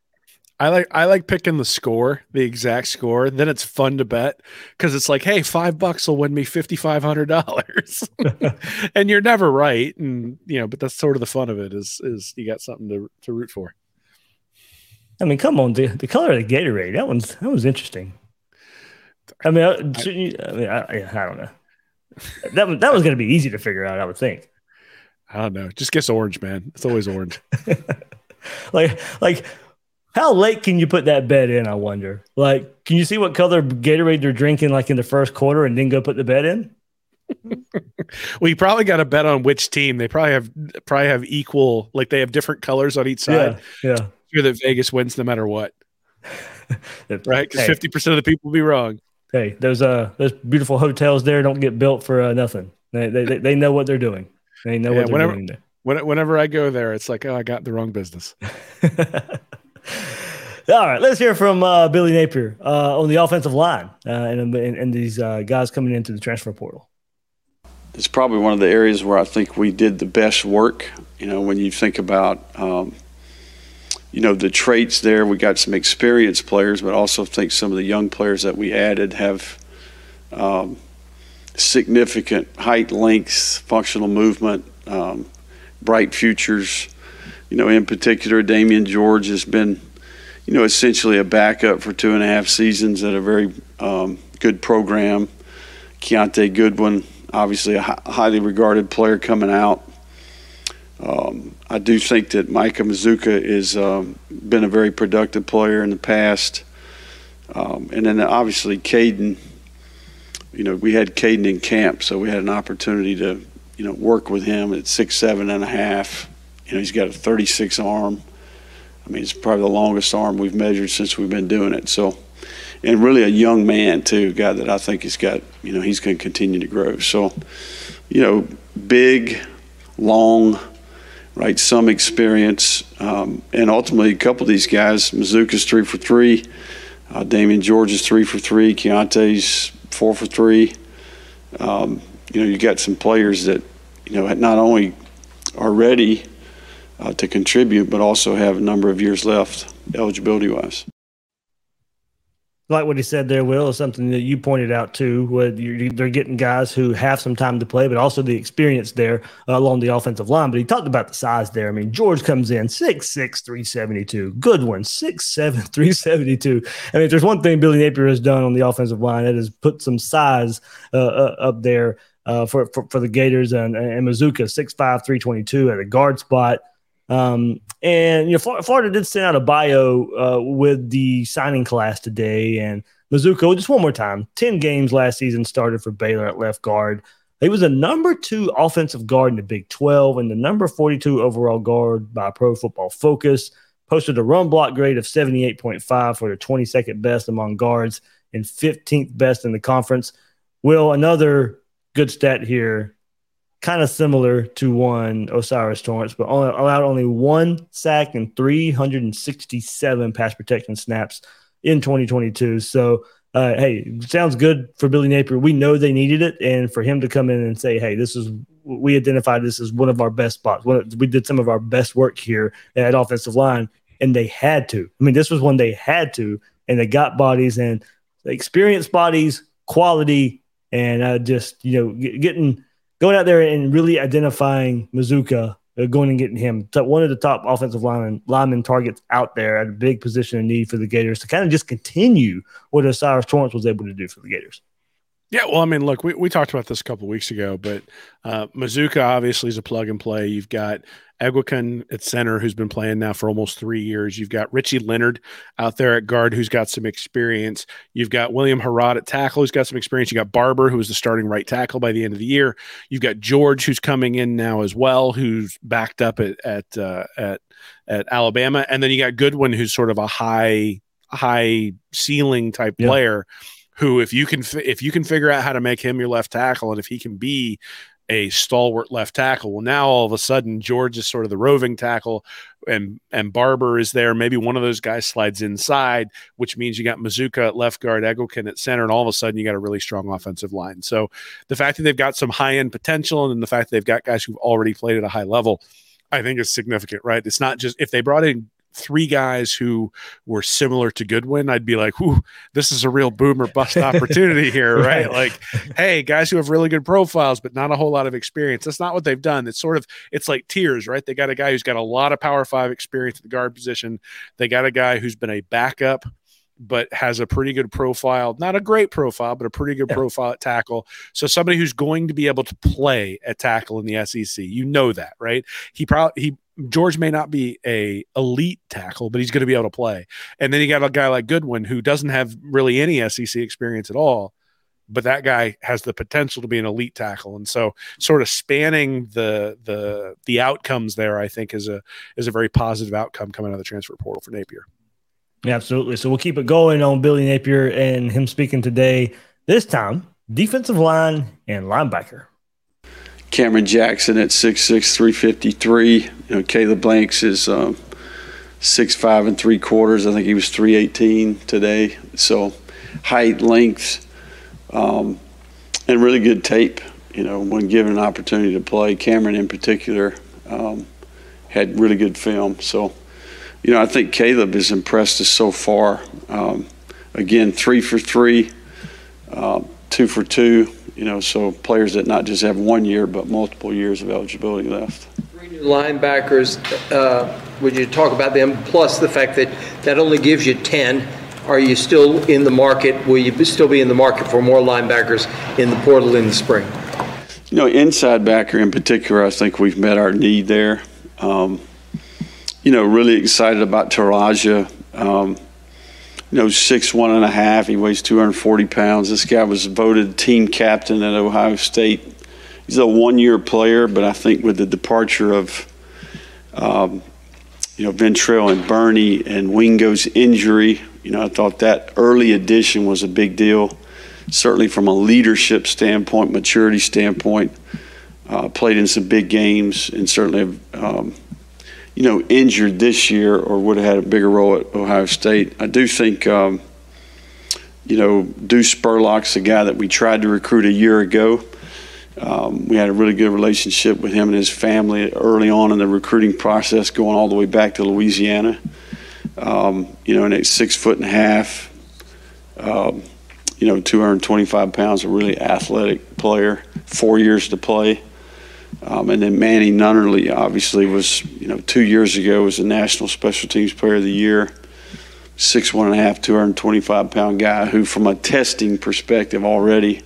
I like, I like picking the score, the exact score. Then it's fun to bet because it's like, hey, five bucks will win me fifty five hundred dollars, and you're never right. And you know, but that's sort of the fun of it is is you got something to to root for. I mean, come on, the, the color of the Gatorade. That one's that was interesting. I mean, I, I mean, I, I don't know. That was, that was going to be easy to figure out, I would think. I don't know. Just guess orange, man. It's always orange. like, like, how late can you put that bet in, I wonder? Like, can you see what color Gatorade they're drinking, like, in the first quarter and then go put the bet in? Well, you probably got to bet on which team. They probably have probably have equal, like, they have different colors on each side. Yeah, yeah. Sure that Vegas wins no matter what. Right? Because hey. fifty percent of the people will be wrong. Hey, those uh, those beautiful hotels there don't get built for uh, nothing. They, they they know what they're doing. They know yeah, what they're whenever, doing. There. When, whenever I go there, it's like, oh, I got the wrong business. All right, let's hear from uh, Billy Napier uh, on the offensive line uh, and, and and these uh, guys coming into the transfer portal. It's probably one of the areas where I think we did the best work. You know, when you think about. Um, You know, the traits there, we got some experienced players, but also think some of the young players that we added have um, significant height, lengths, functional movement, um, bright futures. You know, in particular, Damian George has been, you know, essentially a backup for two and a half seasons at a very um, good program. Keontae Goodwin, obviously a h- highly regarded player coming out. Um, I do think that Micah Mazuka has um, been a very productive player in the past. Um, and then obviously Caden, you know, we had Caden in camp, so we had an opportunity to, you know, work with him at six, seven and a half. You know, he's got a thirty-six arm. I mean, it's probably the longest arm we've measured since we've been doing it. So, and really a young man too, a guy that I think has got, you know, he's going to continue to grow. So, you know, big, long, right, some experience, um, and ultimately a couple of these guys, Mazuka's three for three, uh, Damian George is three for three, Keontae's four for three. Um, you know, you got some players that, you know, not only are ready uh, to contribute, but also have a number of years left eligibility-wise. like what he said there, Will, is something that you pointed out too. Where you're, they're getting guys who have some time to play, but also the experience there uh, along the offensive line. But he talked about the size there. I mean, George comes in six six, three seventy-two. Goodwin, six seven, three seventy-two. I mean, if there's one thing Billy Napier has done on the offensive line, that is put some size uh, uh, up there uh, for, for for the Gators and, and Macuza, six five, three twenty-two at a guard spot. Um, and, you know, Florida did send out a bio uh, with the signing class today. And Macuza, just one more time, ten games last season started for Baylor at left guard. He was a number two offensive guard in the Big twelve and the number forty-two overall guard by Pro Football Focus. Posted a run block grade of seventy-eight point five for the twenty-second best among guards and fifteenth best in the conference. Will, another good stat here. Kind of similar to one Osiris Torrance, but only, allowed only one sack and three sixty-seven pass protection snaps in twenty twenty-two. So, uh, hey, sounds good for Billy Napier. We know they needed it, and for him to come in and say, hey, this is we identified this as one of our best spots. We did some of our best work here at offensive line, and they had to. I mean, this was one they had to, and they got bodies and experienced bodies, quality, and uh, just, you know, g- getting – going out there and really identifying Macuza, uh, going and getting him, t- one of the top offensive linemen, lineman targets out there at a big position of need for the Gators to kind of just continue what Osiris Torrance was able to do for the Gators. Yeah, well, I mean, look, we, we talked about this a couple of weeks ago, but uh, Macuza obviously is a plug and play. You've got Egwekin at center, who's been playing now for almost three years. You've got Richie Leonard out there at guard, who's got some experience. You've got William Harrod at tackle, who's got some experience. You got Barber, who was the starting right tackle by the end of the year. You've got George, who's coming in now as well, who's backed up at at uh, at, at Alabama, and then you got Goodwin, who's sort of a high high ceiling type yeah. player. Who, if you can, if you can figure out how to make him your left tackle, and if he can be a stalwart left tackle, well, now all of a sudden George is sort of the roving tackle, and and Barber is there. Maybe one of those guys slides inside, which means you got Macuza at left guard, Egwekin at center, and all of a sudden you got a really strong offensive line. So the fact that they've got some high end potential, and then the fact that they've got guys who've already played at a high level, I think is significant. Right? It's not just if they brought in three guys who were similar to Goodwin, I'd be like, whoo, this is a real boom or bust opportunity here, right? right? Like, hey, guys who have really good profiles, but not a whole lot of experience. That's not what they've done. It's sort of, it's like tiers, right? They got a guy who's got a lot of power five experience at the guard position. They got a guy who's been a backup, but has a pretty good profile, not a great profile, but a pretty good yeah. profile at tackle. So somebody who's going to be able to play at tackle in the S E C, you know that, right? He probably, he, George may not be a elite tackle, but he's going to be able to play. And then you got a guy like Goodwin who doesn't have really any S E C experience at all, but that guy has the potential to be an elite tackle. And so sort of spanning the the the outcomes there, I think is a is a very positive outcome coming out of the transfer portal for Napier. Yeah, absolutely. So we'll keep it going on Billy Napier and him speaking today. This time, defensive line and linebacker. Cameron Jackson at six six, three fifty-three. You know, Caleb Blanks is um, six five and three quarters. I think he was three eighteen today. So height, length, um, and really good tape, you know, when given an opportunity to play. Cameron in particular um, had really good film. So, you know, I think Caleb has impressed us so far. Um, again, three for three, uh, two for two. You know, so players that not just have one year, but multiple years of eligibility left. Three new linebackers, uh, would you talk about them? Plus the fact that that only gives you ten. Are you still in the market? Will you still be in the market for more linebackers in the portal in the spring? You know, inside backer in particular, I think we've met our need there. Um, you know, really excited about Taraja. Um You know, six one and a half. He weighs two hundred forty pounds. This guy was voted team captain at Ohio State. He's a one-year player, but I think with the departure of, um, you know, Ventrell and Bernie and Wingo's injury, you know, I thought that early addition was a big deal. Certainly from a leadership standpoint, maturity standpoint, uh, played in some big games, and certainly. Um, you know, injured this year or would have had a bigger role at Ohio State. I do think, um, you know, Deuce Spurlock's a guy that we tried to recruit a year ago. Um, we had a really good relationship with him and his family early on in the recruiting process, going all the way back to Louisiana. Um, you know, and at six foot and a half, Um, you know, two hundred twenty-five pounds, a really athletic player, four years to play. Um, and then Manny Nunnerly, obviously, was, you know, two years ago was the National Special Teams Player of the Year. six one and a half, two hundred twenty-five pound guy who, from a testing perspective already,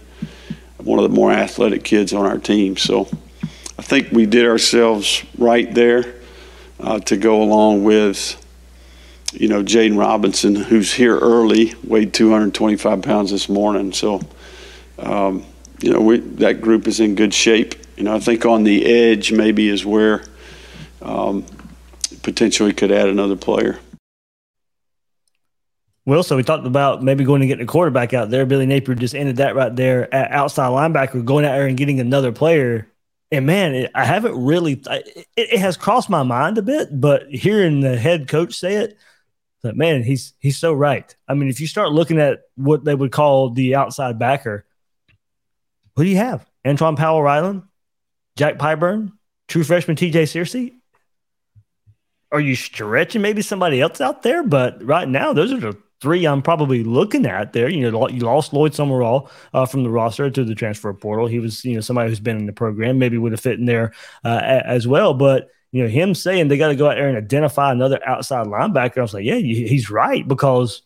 one of the more athletic kids on our team. So I think we did ourselves right there uh, to go along with, you know, Jaden Robinson, who's here early, weighed two hundred twenty-five pounds this morning. So, um, you know, we, that group is in good shape. You know, I think on the edge maybe is where um, potentially could add another player. Well, so we talked about maybe going to get the quarterback out there. Billy Napier just ended that right there at outside linebacker, going out there and getting another player. And, man, it, I haven't really – it, it has crossed my mind a bit, but hearing the head coach say it, that, man, he's he's so right. I mean, if you start looking at what they would call the outside backer, who do you have? Antoine Powell-Ryland? Jack Pyburn? True freshman T J Searcy? Are you stretching maybe somebody else out there? But right now, those are the – three I'm probably looking at there. You know, you lost Lloyd Summerall uh, from the roster to the transfer portal. He was, you know, somebody who's been in the program, maybe would have fit in there uh, as well. But, you know, him saying they got to go out there and identify another outside linebacker, I was like, yeah, he's right, because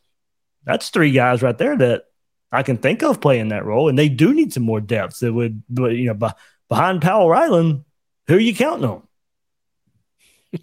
that's three guys right there that I can think of playing that role. And they do need some more depth that would, you know, b- behind Powell-Ryland, who are you counting on?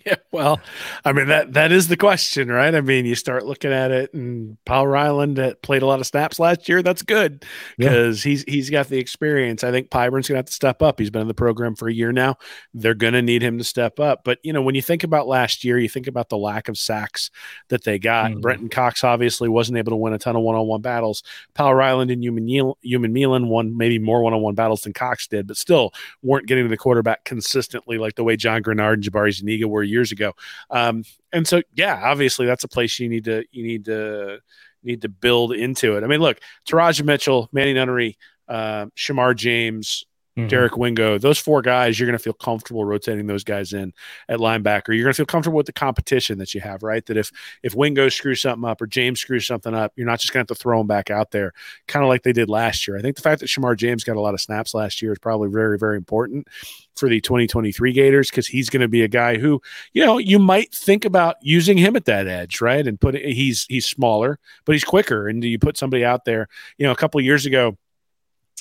Yeah, well, I mean, that that is the question, right? I mean, you start looking at it, and Powell-Ryland that played a lot of snaps last year, that's good, because yeah. he's he's got the experience. I think Pyburn's going to have to step up. He's been in the program for a year now. They're going to need him to step up. But, you know, when you think about last year, you think about the lack of sacks that they got. Mm-hmm. Brenton Cox obviously wasn't able to win a ton of one-on-one battles. Powell-Ryland and Yuman Meelan won maybe more one-on-one battles than Cox did, but still weren't getting to the quarterback consistently like the way John Grenard and Jabari Zuniga were years ago. Um, and so, yeah, obviously that's a place you need to, you need to need to build into it. I mean, look, Taraja Mitchell, Manny Nunnery, uh, Shemar James, mm-hmm. Derek Wingo, those four guys, you're going to feel comfortable rotating those guys in at linebacker. You're going to feel comfortable with the competition that you have, right? That if, if Wingo screws something up or James screws something up, you're not just going to have to throw them back out there, kind of like they did last year. I think the fact that Shemar James got a lot of snaps last year is probably very, very important for the twenty twenty-three Gators, because he's going to be a guy who, you know, you might think about using him at that edge, right? And put it, he's he's smaller, but he's quicker. And do you put somebody out there? You know, a couple of years ago,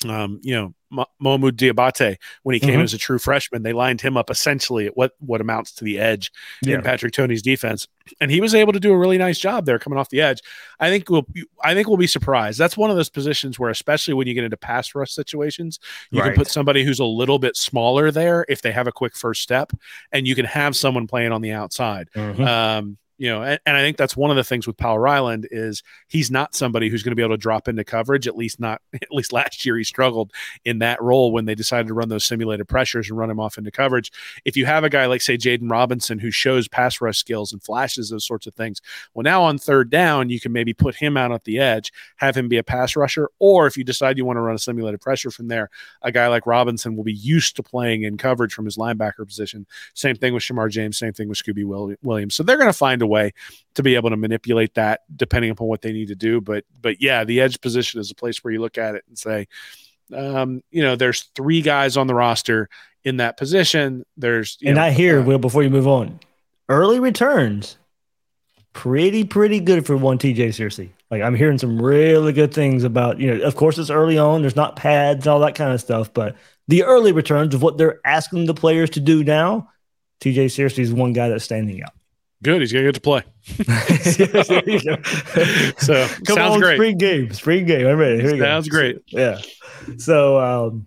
um, you know, Mahamadou Diabate, when he came mm-hmm. as a true freshman, they lined him up essentially at what, what amounts to the edge yeah. in Patrick Toney's defense. And he was able to do a really nice job there coming off the edge. I think we'll I think we'll be surprised. That's one of those positions where, especially when you get into pass rush situations, you right. can put somebody who's a little bit smaller there if they have a quick first step, and you can have someone playing on the outside. Mm-hmm. Um You know, and, and I think that's one of the things with Powell-Ryland is he's not somebody who's going to be able to drop into coverage. At least not. At least last year he struggled in that role when they decided to run those simulated pressures and run him off into coverage. If you have a guy like, say, Jaden Robinson, who shows pass rush skills and flashes those sorts of things, well, now on third down you can maybe put him out at the edge, have him be a pass rusher, or if you decide you want to run a simulated pressure from there, a guy like Robinson will be used to playing in coverage from his linebacker position. Same thing with Shemar James. Same thing with Scooby Williams. So they're going to find a way to be able to manipulate that depending upon what they need to do. But, but yeah, the edge position is a place where you look at it and say, um, you know, there's three guys on the roster in that position. There's, you and know, I hear uh, Will, before you move on, early returns, pretty, pretty good for one T J Searcy. Like, I'm hearing some really good things about, you know, of course it's early on, there's not pads and all that kind of stuff, but the early returns of what they're asking the players to do now, T J Searcy is one guy that's standing out. Good. He's going to get to play. so, so Come sounds on, great. Spring game. Spring game. I'm ready. Here we sounds go. Great. Yeah. So, um,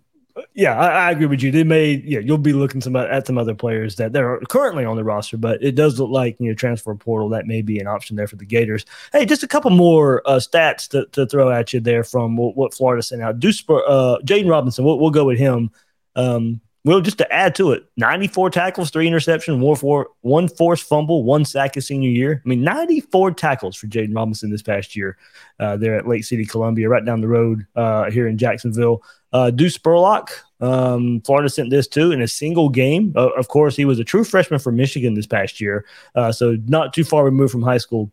yeah, I, I agree with you. They may, yeah, you'll be looking some, at some other players that they're currently on the roster, but it does look like, you know, transfer portal, that may be an option there for the Gators. Hey, just a couple more uh, stats to, to throw at you there from what, what Florida sent out. Deuce, uh, Jaden Robinson, we'll, we'll go with him. Um, Well, just to add to it, ninety-four tackles, three interceptions, one, four, one forced fumble, one sack his senior year. I mean, ninety-four tackles for Jaden Robinson this past year uh, there at Lake City, Columbia, right down the road uh, here in Jacksonville. Uh, Deuce Spurlock, um, Florida sent this too, in a single game. Uh, of course, he was a true freshman from Michigan this past year, uh, so not too far removed from high school.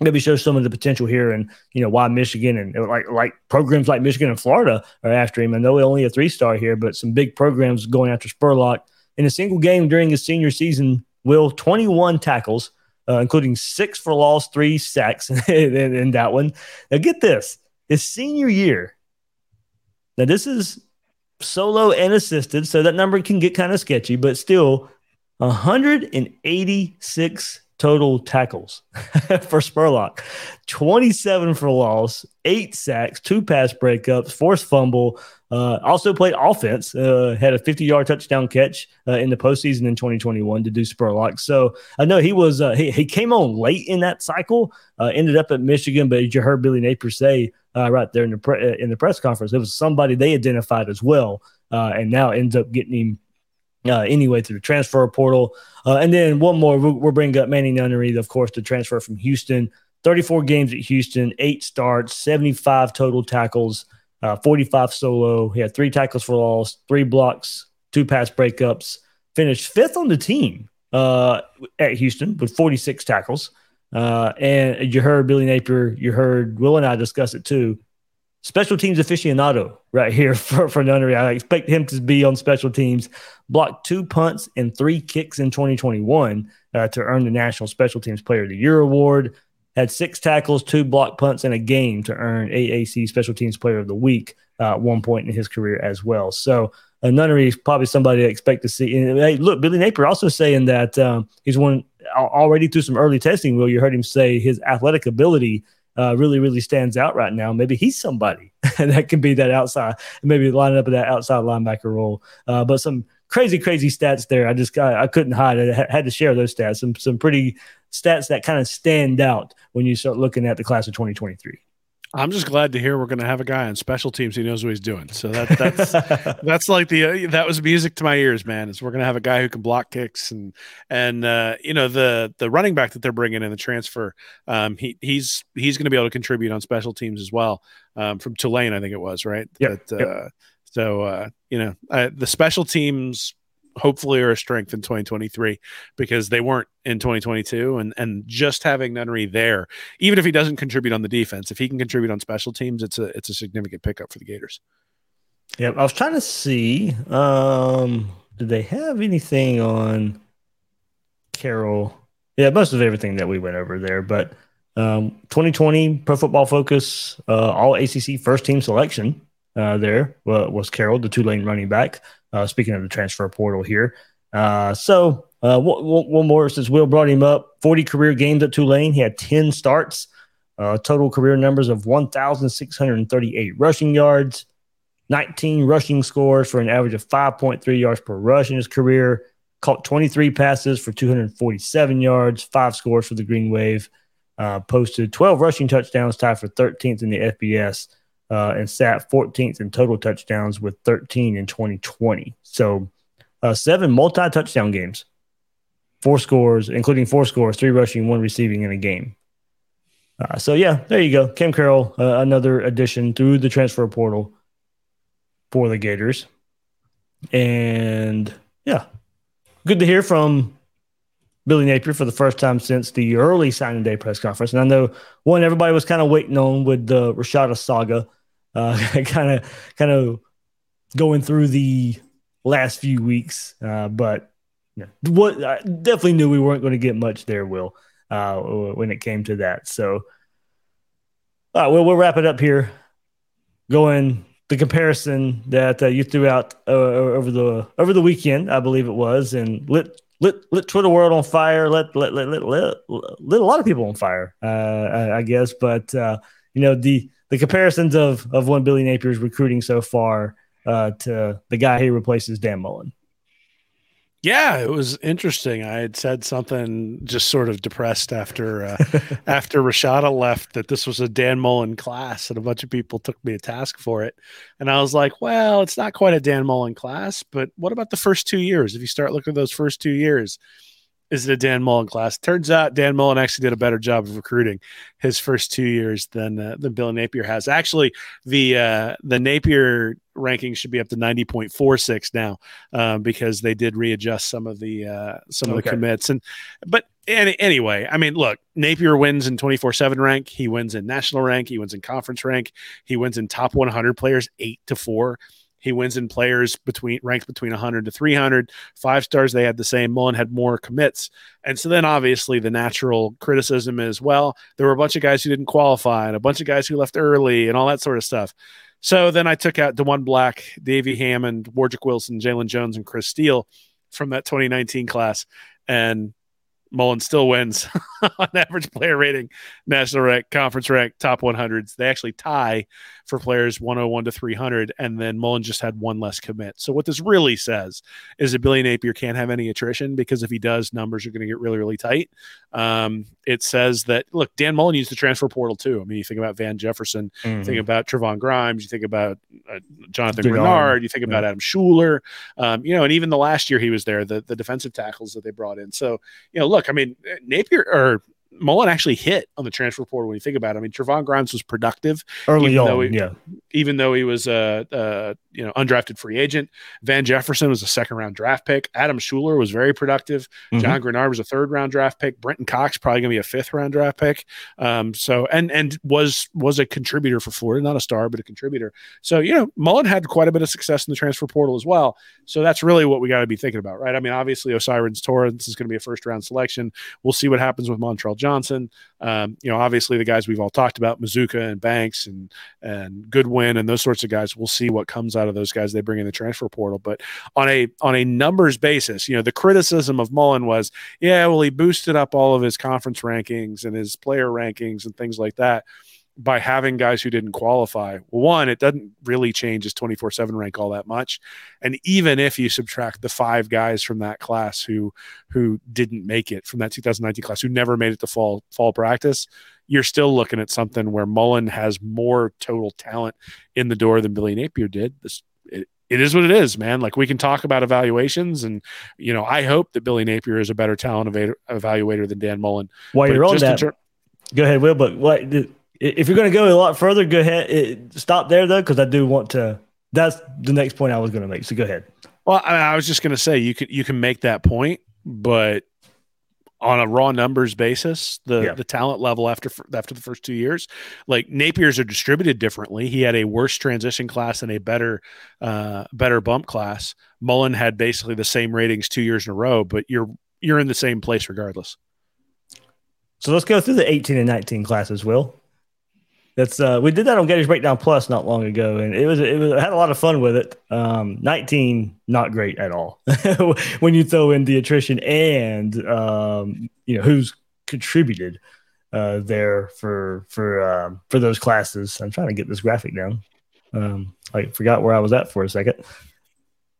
maybe show some of the potential here, and you know why Michigan and like like programs like Michigan and Florida are after him. I know he's only a three star here, but some big programs going after Spurlock. In a single game during his senior season, Will twenty-one tackles, uh, including six for loss, three sacks in, in, in that one. Now get this: his senior year. Now this is solo and assisted, so that number can get kind of sketchy, but still, one hundred eighty-six total tackles for Spurlock, twenty-seven for loss, eight sacks, two pass breakups, forced fumble. Uh, also played offense, uh, had a fifty-yard touchdown catch uh, in the postseason in twenty twenty-one to do Spurlock. So I know he was uh, he, he came on late in that cycle, uh, ended up at Michigan, but you heard Billy Napier say uh, right there in the pre- in the press conference, it was somebody they identified as well, uh, and now ends up getting him Uh, anyway, through the transfer portal. Uh, and then one more, we'll, we'll bring up Manny Nunnery, of course, the transfer from Houston. thirty-four games at Houston, eight starts, seventy-five total tackles, uh, forty-five solo. He had three tackles for loss, three blocks, two pass breakups. Finished fifth on the team uh, at Houston with forty-six tackles. Uh, and you heard Billy Napier, you heard Will and I discuss it too. Special teams aficionado right here for, for Nunnery. I expect him to be on special teams. Blocked two punts and three kicks in twenty twenty-one uh, to earn the National Special Teams Player of the Year award. Had six tackles, two block punts, and a game to earn A A C Special Teams Player of the Week uh, at one point in his career as well. So uh, Nunnery is probably somebody I expect to see. And hey, look, Billy Napier also saying that um, he's won already through some early testing. Will, you heard him say his athletic ability Uh, really, really stands out right now. Maybe he's somebody that can be that outside, maybe lining up at that outside linebacker role. Uh, but some crazy, crazy stats there. I just I, I couldn't hide it. I had to share those stats. Some some pretty stats that kind of stand out when you start looking at the class of twenty twenty-three. I'm just glad to hear we're going to have a guy on special teams who knows what he's doing. So that, that's that's like the uh, that was music to my ears, man. Is we're going to have a guy who can block kicks and and uh, you know the the running back that they're bringing in the transfer. Um, he he's he's going to be able to contribute on special teams as well. Um, from Tulane, I think it was, right. Yeah. Uh, yep. So uh, you know uh, the special teams hopefully are a strength in twenty twenty-three because they weren't in twenty twenty-two, and and just having Nunnery there, even if he doesn't contribute on the defense, if he can contribute on special teams, it's a it's a significant pickup for the Gators. Yeah, I was trying to see, um, did they have anything on Carroll? Yeah, most of everything that we went over there, but um, twenty twenty Pro Football Focus, uh, all A C C first team selection uh, there uh, was Carroll, the Tulane running back. Uh, speaking of the transfer portal here. Uh, so uh, one, one more, since Will brought him up, forty career games at Tulane. He had ten starts, uh, total career numbers of one thousand six hundred thirty-eight rushing yards, nineteen rushing scores for an average of five point three yards per rush in his career, caught twenty-three passes for two hundred forty-seven yards, five scores for the Green Wave, uh, posted twelve rushing touchdowns, tied for thirteenth in the F B S. Uh, and sat fourteenth in total touchdowns with thirteen in twenty twenty. So uh, seven multi-touchdown games, four scores, including four scores, three rushing, one receiving in a game. Uh, so, yeah, there you go. Cam Carroll, uh, another addition through the transfer portal for the Gators. And, yeah, good to hear from Billy Napier for the first time since the early signing day press conference. And I know one everybody was kind of waiting on with the Rashada saga, kind of kind of going through the last few weeks. Uh, but you know, what I definitely knew we weren't going to get much there, Will, uh, when it came to that. So all right, well, we'll wrap it up here. Going the comparison that uh, you threw out uh, over the over the weekend, I believe it was, and lit. Lit, lit Twitter world on fire, let let, let, let, let, lit a lot of people on fire, uh, I, I guess. But, uh, you know, the the comparisons of of one Billy Napier's recruiting so far uh, to the guy he replaces, Dan Mullen. Yeah, it was interesting. I had said something just sort of depressed after uh, after Rashada left that this was a Dan Mullen class, and a bunch of people took me to task for it. And I was like, well, it's not quite a Dan Mullen class, but what about the first two years? If you start looking at those first two years, is it a Dan Mullen class? Turns out Dan Mullen actually did a better job of recruiting his first two years than uh, than Billy Napier has. Actually, the uh, the Napier ranking should be up to ninety point four six now um, because they did readjust some of the uh, some okay. of the commits. And but any, anyway, I mean, look, Napier wins in twenty-four seven rank. He wins in national rank. He wins in conference rank. He wins in top one hundred players eight to four. He wins in players between ranked between one hundred to three hundred. Five stars, they had the same. Mullen had more commits. And so then obviously the natural criticism is, well, there were a bunch of guys who didn't qualify and a bunch of guys who left early and all that sort of stuff. So then I took out DeJuan Black, Davey Hammond, Wardrick Wilson, Jalen Jones, and Chris Steele from that twenty nineteen class. And Mullen still wins on average player rating, national rank, conference rank, top one hundreds. They actually tie for players one oh one to three hundred, and then Mullen just had one less commit. So what this really says is that Billy Napier can't have any attrition, because if he does, numbers are going to get really, really tight. Um, it says that, look, Dan Mullen used the transfer portal too. I mean, you think about Van Jefferson, mm-hmm. you think about Trevon Grimes, you think about uh, Jonathan Grenard, you think yeah. about Adam Schuler, um, you know, and even the last year he was there, the, the defensive tackles that they brought in. So, you know, look, I mean, Napier or Mullen actually hit on the transfer portal when you think about it. I mean, Trevon Grimes was productive early even on, though he, yeah. even though he was a, a you know undrafted free agent. Van Jefferson was a second round draft pick. Adam Schuler was very productive. Mm-hmm. John Grenard was a third round draft pick. Brenton Cox probably going to be a fifth round draft pick. Um, so and and was was a contributor for Florida, not a star, but a contributor. So you know, Mullen had quite a bit of success in the transfer portal as well. So that's really what we got to be thinking about, right? I mean, obviously, O'Cyrus Torrance is going to be a first round selection. We'll see what happens with Montrell Johnson, um, you know, obviously the guys we've all talked about, Mazuka and Banks and and Goodwin and those sorts of guys. We'll see what comes out of those guys they bring in the transfer portal. But on a on a numbers basis, you know, the criticism of Mullen was, yeah, well, he boosted up all of his conference rankings and his player rankings and things like that by having guys who didn't qualify. Well, one, it doesn't really change his twenty-four seven rank all that much. And even if you subtract the five guys from that class who who didn't make it from that two thousand nineteen class, who never made it to fall fall practice, you're still looking at something where Mullen has more total talent in the door than Billy Napier did. This it, It is what it is, man. Like, we can talk about evaluations, and you know, I hope that Billy Napier is a better talent evaluator, evaluator than Dan Mullen. While but you're on that, ter- go ahead, Will. But what? Did- If you're going to go a lot further, go ahead. Stop there, though, because I do want to – that's the next point I was going to make, so go ahead. Well, I, mean, I was just going to say you can, you can make that point, but on a raw numbers basis, the, yeah. the talent level after after the first two years, like Napier's are distributed differently. He had a worse transition class and a better uh, better bump class. Mullen had basically the same ratings two years in a row, but you're you're in the same place regardless. So let's go through the eighteen and nineteen classes, Will. That's uh, we did that on Gators Breakdown Plus not long ago, and it was it was I had a lot of fun with it. Um, nineteen, not great at all when you throw in the attrition and um, you know who's contributed uh, there for for um, for those classes. I'm trying to get this graphic down. Um, I forgot where I was at for a second.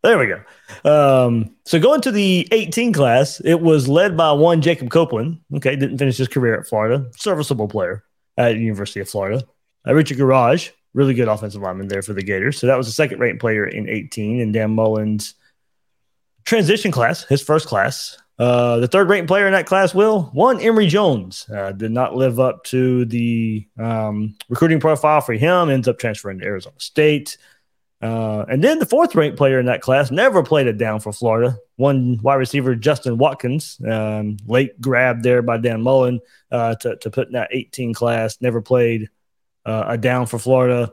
There we go. Um, so going to the eighteen class, it was led by one Jacob Copeland. Okay, didn't finish his career at Florida, serviceable player at the University of Florida. Uh, Richard Garage, really good offensive lineman there for the Gators. So that was the second-ranked player in eighteen, and Dan Mullen's transition class, his first class. Uh, the third-ranked player in that class, Will, one Emory Jones. Uh, did not live up to the um, recruiting profile for him, ends up transferring to Arizona State. Uh, and then the fourth-ranked player in that class never played it down for Florida. One wide receiver, Justin Watkins, um, late grab there by Dan Mullen uh, to, to put in that eighteen class, never played uh, a down for Florida.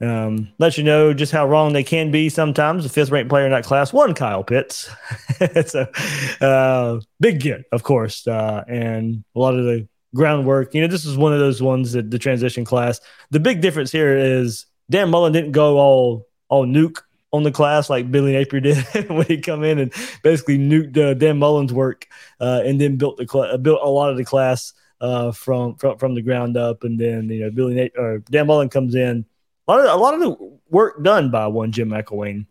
Um, let you know just how wrong they can be sometimes. The fifth-ranked player in that class, one Kyle Pitts. So uh, big get, of course, uh, and a lot of the groundwork. You know, this is one of those ones that the transition class, the big difference here is Dan Mullen didn't go all all nuke on the class like Billy Napier did when he come in and basically nuked uh, Dan Mullen's work uh, and then built the cl- built a lot of the class uh, from, from from the ground up. And then you know Billy Napier or Dan Mullen comes in, a lot of a lot of the work done by one Jim McElwain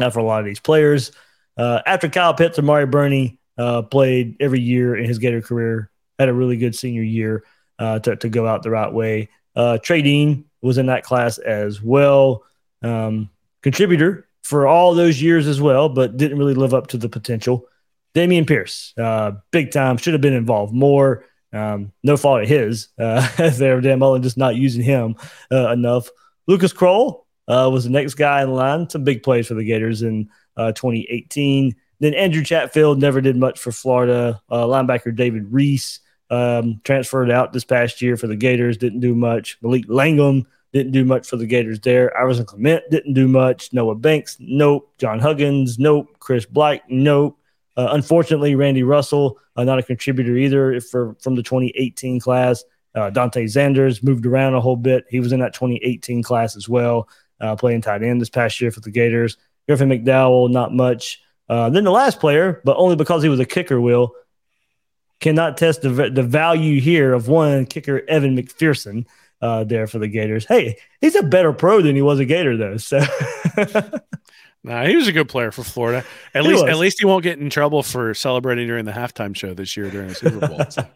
uh, for a lot of these players. Uh, after Kyle Pitts, Amari Burney uh, played every year in his Gator career, had a really good senior year uh, to to go out the right way. Uh, Trey Dean was in that class as well. Um, contributor for all those years as well, but didn't really live up to the potential. Damian Pierce, uh, big time, should have been involved more. Um, no fault of his. Uh, they're damn well just not using him uh, enough. Lucas Kroll uh, was the next guy in line. Some big plays for the Gators in uh, twenty eighteen. Then Andrew Chatfield never did much for Florida. Uh, linebacker David Reese um, transferred out this past year for the Gators, didn't do much. Malik Langham didn't do much for the Gators there. Iverson Clement didn't do much. Noah Banks, nope. John Huggins, nope. Chris Black, nope. Uh, unfortunately, Randy Russell, uh, not a contributor either for, from the twenty eighteen class. Uh, Dante Zanders moved around a whole bit. He was in that twenty eighteen class as well, uh, playing tight end this past year for the Gators. Griffin McDowell, not much. Uh, then the last player, but only because he was a kicker, Will, cannot test the, the value here of one kicker, Evan McPherson, uh, there for the Gators. Hey, he's a better pro than he was a Gator, though. So. Nah, he was a good player for Florida. At he least, was. At least he won't get in trouble for celebrating during the halftime show this year during the Super Bowl. So.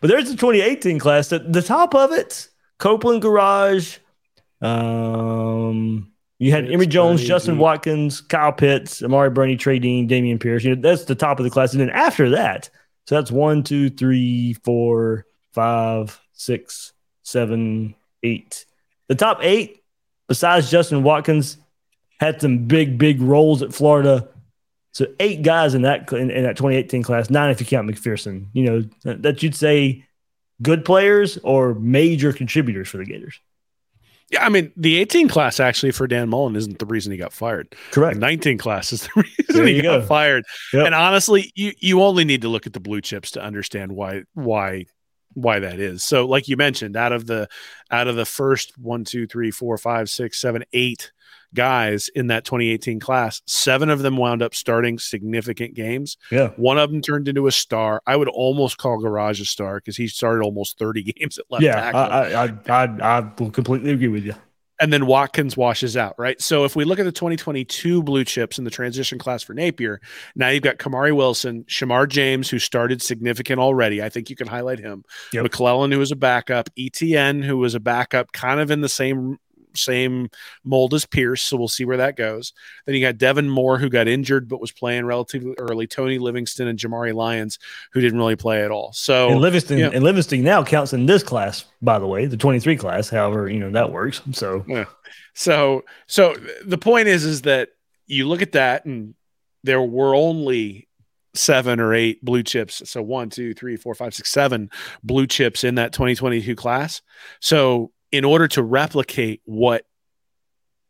But there's the twenty eighteen class. The, the top of it: Copeland, Garage. Um, you had Emory Jones, crazy. Justin Watkins, Kyle Pitts, Amari Burney, Trey Dean, Damian Pierce. You know, that's the top of the class. And then after that, so that's one, two, three, four, five, six, seven, eight. The top eight, besides Justin Watkins, had some big, big roles at Florida. So eight guys in that in, in that twenty eighteen class, nine if you count McPherson. You know, that, that you'd say good players or major contributors for the Gators. Yeah, I mean, the eighteen class actually for Dan Mullen isn't the reason he got fired. Correct. The nineteen class is the reason he go. got fired. Yep. And honestly, you you only need to look at the blue chips to understand why why why that is. So like you mentioned, out of the out of the first one, two, three, four, five, six, seven, eight guys in that twenty eighteen class, seven of them wound up starting significant games. Yeah. One of them turned into a star. I would almost call Garage a star because he started almost thirty games at left yeah, tackle. Yeah, I, I, I, I will completely agree with you. And then Watkins washes out, right? So if we look at the twenty twenty-two blue chips in the transition class for Napier, now you've got Kamari Wilson, Shemar James, who started significant already. I think you can highlight him. Yep. McClellan, who was a backup. Etienne, who was a backup kind of in the same same mold as Pierce, so we'll see where that goes. Then you got Devin Moore, who got injured but was playing relatively early. Tony Livingston and Jamari Lyons, who didn't really play at all. So and Livingston, yeah. and Livingston now counts in this class, by the way, the twenty-three class. However, you know that works. So yeah. so so the point is is that you look at that, and there were only seven or eight blue chips. So one, two, three, four, five, six, seven blue chips in that twenty twenty-two class. So in order to replicate what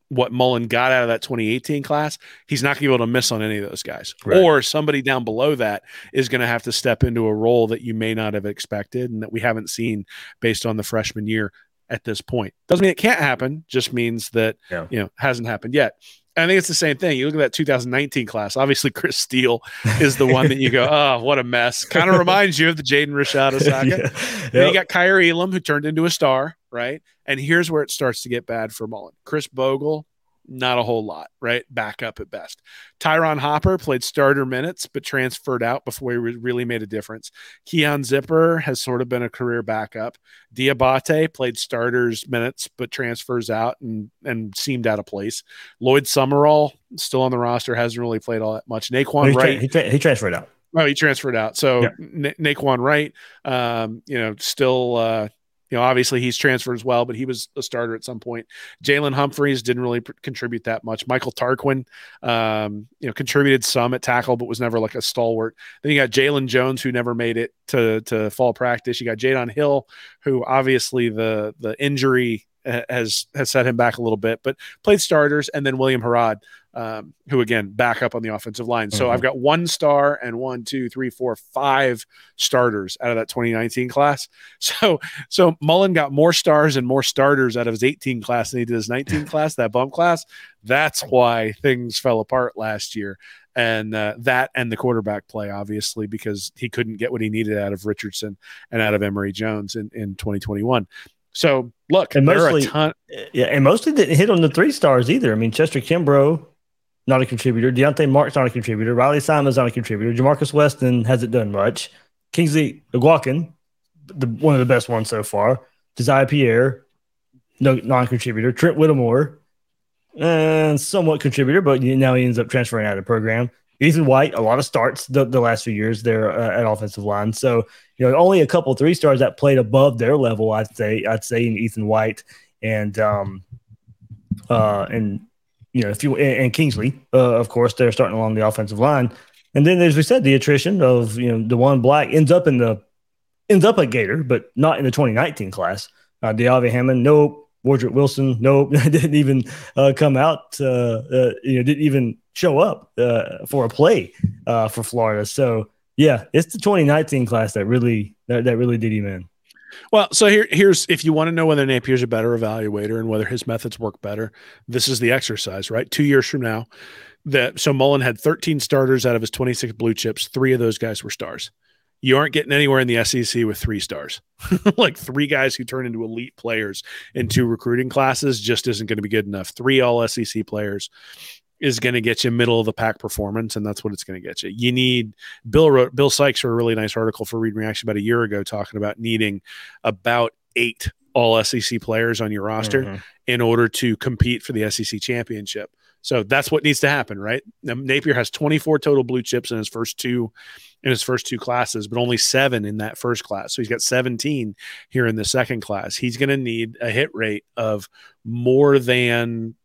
what Mullen got out of that twenty eighteen class, he's not going to be able to miss on any of those guys. Right. Or somebody down below that is going to have to step into a role that you may not have expected and that we haven't seen based on the freshman year at this point. Doesn't mean it can't happen, just means that yeah. you know hasn't happened yet. I think it's the same thing. You look at that two thousand nineteen class. Obviously, Chris Steele is the one that you go, oh, what a mess. Kind of reminds you of the Jaden Rashada saga. yeah. yep. Then you got Kyrie Elam, who turned into a star, right? And here's where it starts to get bad for Mullen. Chris Bogle, not a whole lot, right? Backup at best. Tyron Hopper played starter minutes, but transferred out before he really made a difference. Keon Zipper has sort of been a career backup. Diabate played starters minutes, but transfers out and, and seemed out of place. Lloyd Summerall, still on the roster, hasn't really played all that much. Naquan Wright. Tra- he, tra- he transferred out. Oh, he transferred out. So yeah. Na- Naquan Wright, um, you know, still, uh, you know, obviously he's transferred as well, but he was a starter at some point. Jalen Humphreys didn't really pr- contribute that much. Michael Tarquin, um, you know, contributed some at tackle, but was never like a stalwart. Then you got Jalen Jones, who never made it to to fall practice. You got Jadon Hill, who obviously the the injury has has set him back a little bit, but played starters. And then William Harad, um, who again back up on the offensive line. So mm-hmm. I've got one star and one, two, three, four, five starters out of that twenty nineteen class. So so Mullen got more stars and more starters out of his eighteen class than he did his nineteen class, that bump class. That's why things fell apart last year. And uh, that and the quarterback play, obviously, because he couldn't get what he needed out of Richardson and out of Emory Jones in, in twenty twenty-one. So look, and mostly, there are a ton. Yeah, and mostly didn't hit on the three stars either. I mean, Chester Kimbrough, not a contributor. Deontay Mark's not a contributor. Riley Simon's not a contributor. Jamarcus Weston hasn't done much. Kingsley Eguakun, the one of the best ones so far. Desiree Pierre, no non-contributor. Trent Whittemore, and somewhat contributor, but now he ends up transferring out of the program. Ethan White, a lot of starts the, the last few years there uh, at offensive line. So, you know, only a couple three stars that played above their level, I'd say, I'd say in Ethan White and, um, uh, and, you know, if you, and, and Kingsley, uh, of course, they're starting along the offensive line. And then, as we said, the attrition of, you know, DeJuan Black ends up in the, ends up at Gator, but not in the twenty nineteen class. Uh, De'Avi Hammond, nope. Wardrick Wilson, nope, didn't even uh, come out, uh, uh, you know, didn't even show up uh, for a play uh, for Florida. So, yeah, it's the twenty nineteen class that really that, that really did him in. Well, so here, here's if you want to know whether Napier's a better evaluator and whether his methods work better, this is the exercise, right? Two years from now, that so Mullen had thirteen starters out of his twenty-six blue chips. Three of those guys were stars. You aren't getting anywhere in the S E C with three stars. Like three guys who turn into elite players in two recruiting classes just isn't going to be good enough. Three all-S E C players is going to get you middle-of-the-pack performance, and that's what it's going to get you. You need – Bill wrote – Bill Sykes wrote a really nice article for Read Reaction about a year ago talking about needing about eight all-S E C players on your roster mm-hmm. in order to compete for the S E C championship. So that's what needs to happen, right? Now, Napier has twenty-four total blue chips in his first two in his first two classes, but only seven in that first class. So he's got seventeen here in the second class. He's going to need a hit rate of more than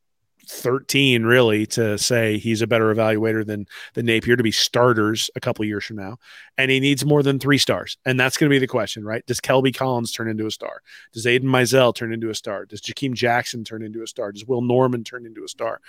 thirteen, really, to say he's a better evaluator than the Napier to be starters a couple of years from now. And he needs more than three stars. And that's going to be the question, right? Does Kelby Collins turn into a star? Does Aidan Mizell turn into a star? Does Ja'Keem Jackson turn into a star? Does Will Norman turn into a star?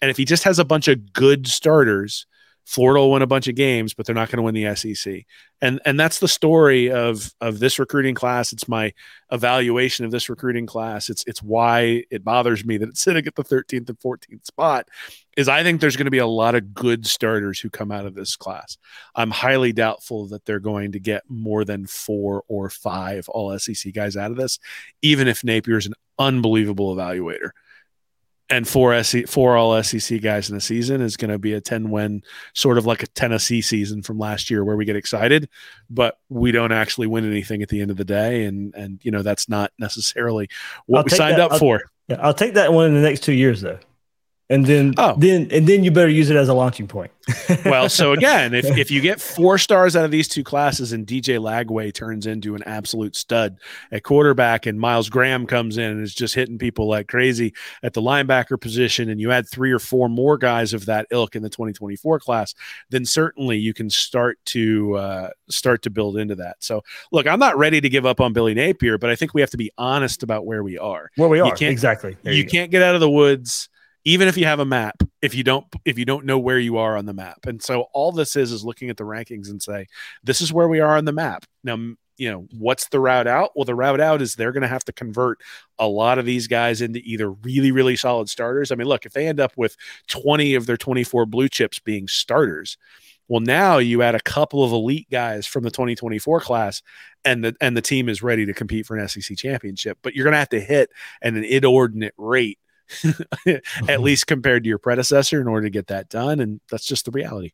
And if he just has a bunch of good starters, Florida will win a bunch of games, but they're not going to win the S E C. And and that's the story of of this recruiting class. It's my evaluation of this recruiting class. It's it's why it bothers me that it's sitting at the thirteenth and fourteenth spot, is I think there's going to be a lot of good starters who come out of this class. I'm highly doubtful that they're going to get more than four or five all-S E C guys out of this, even if Napier is an unbelievable evaluator. And four SC, four all-S E C guys in the season is going to be a ten-win, sort of like a Tennessee season from last year where we get excited, but we don't actually win anything at the end of the day. And, and you know, that's not necessarily what I'll we signed that, up I'll, for. Yeah, I'll take that one in the next two years, though. And then, oh. then, and then you better use it as a launching point. Well, so again, if, if you get four stars out of these two classes and D J Lagway turns into an absolute stud at quarterback and Miles Graham comes in and is just hitting people like crazy at the linebacker position, and you add three or four more guys of that ilk in the twenty twenty-four class, then certainly you can start to uh, start to build into that. So look, I'm not ready to give up on Billy Napier, but I think we have to be honest about where we are. Where we are, you can't, exactly. There you you can't get out of the woods. Even if you have a map, if you don't, if you don't know where you are on the map. And so all this is, is looking at the rankings and say, this is where we are on the map. Now, you know, what's the route out? Well, the route out is they're going to have to convert a lot of these guys into either really, really solid starters. I mean, look, if they end up with twenty of their twenty-four blue chips being starters, well, now you add a couple of elite guys from the twenty twenty-four class and the, and the team is ready to compete for an S E C championship, but you're going to have to hit at an inordinate rate at least compared to your predecessor in order to get that done. And that's just the reality.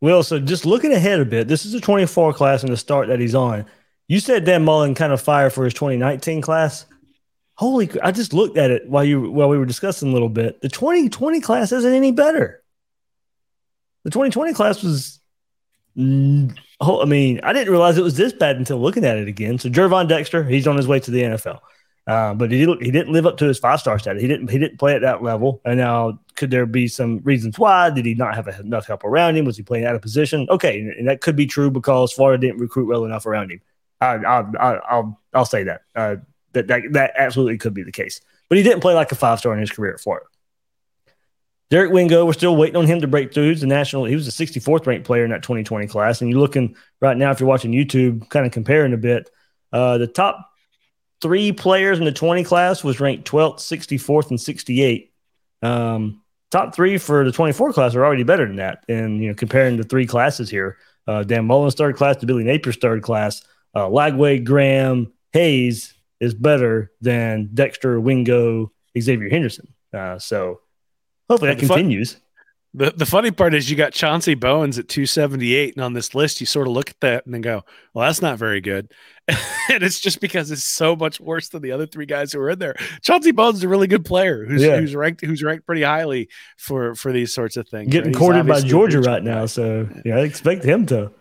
Well, so just looking ahead a bit, this is a twenty-four class and the start that he's on. You said Dan Mullen kind of fired for his twenty nineteen class. Holy, I just looked at it while you, while we were discussing a little bit. The twenty twenty class isn't any better. The twenty twenty class was, I mean, I didn't realize it was this bad until looking at it again. So Jervon Dexter, he's on his way to the N F L. Uh, but he he didn't live up to his five star status. He didn't he didn't play at that level. And now, could there be some reasons why? Did he not have enough help around him? Was he playing out of position? Okay, and that could be true because Florida didn't recruit well enough around him. I, I, I, I'll I'll say that. Uh, that that that absolutely could be the case. But he didn't play like a five star in his career at Florida. Derek Wingo, we're still waiting on him to break through. He's the national. He was the sixty-fourth ranked player in that twenty twenty class. And you're looking right now, if you're watching YouTube, kind of comparing a bit. Uh, the top three players in the twenty class was ranked twelfth, sixty-fourth, and sixty-eighth. Um, top three for the twenty-four class are already better than that. And, you know, comparing the three classes here, uh, Dan Mullen's third class to Billy Napier's third class, uh, Lagway, Graham, Hayes is better than Dexter, Wingo, Xavier Henderson. Uh, so hopefully that continues. The the funny part is you got Chauncey Bowens at two seventy-eight, and on this list you sort of look at that and then go, well, that's not very good. And it's just because it's so much worse than the other three guys who are in there. Chauncey Bowens is a really good player who's yeah. who's ranked who's ranked pretty highly for, for these sorts of things. Getting right? courted by Georgia right now, so yeah, I expect him to.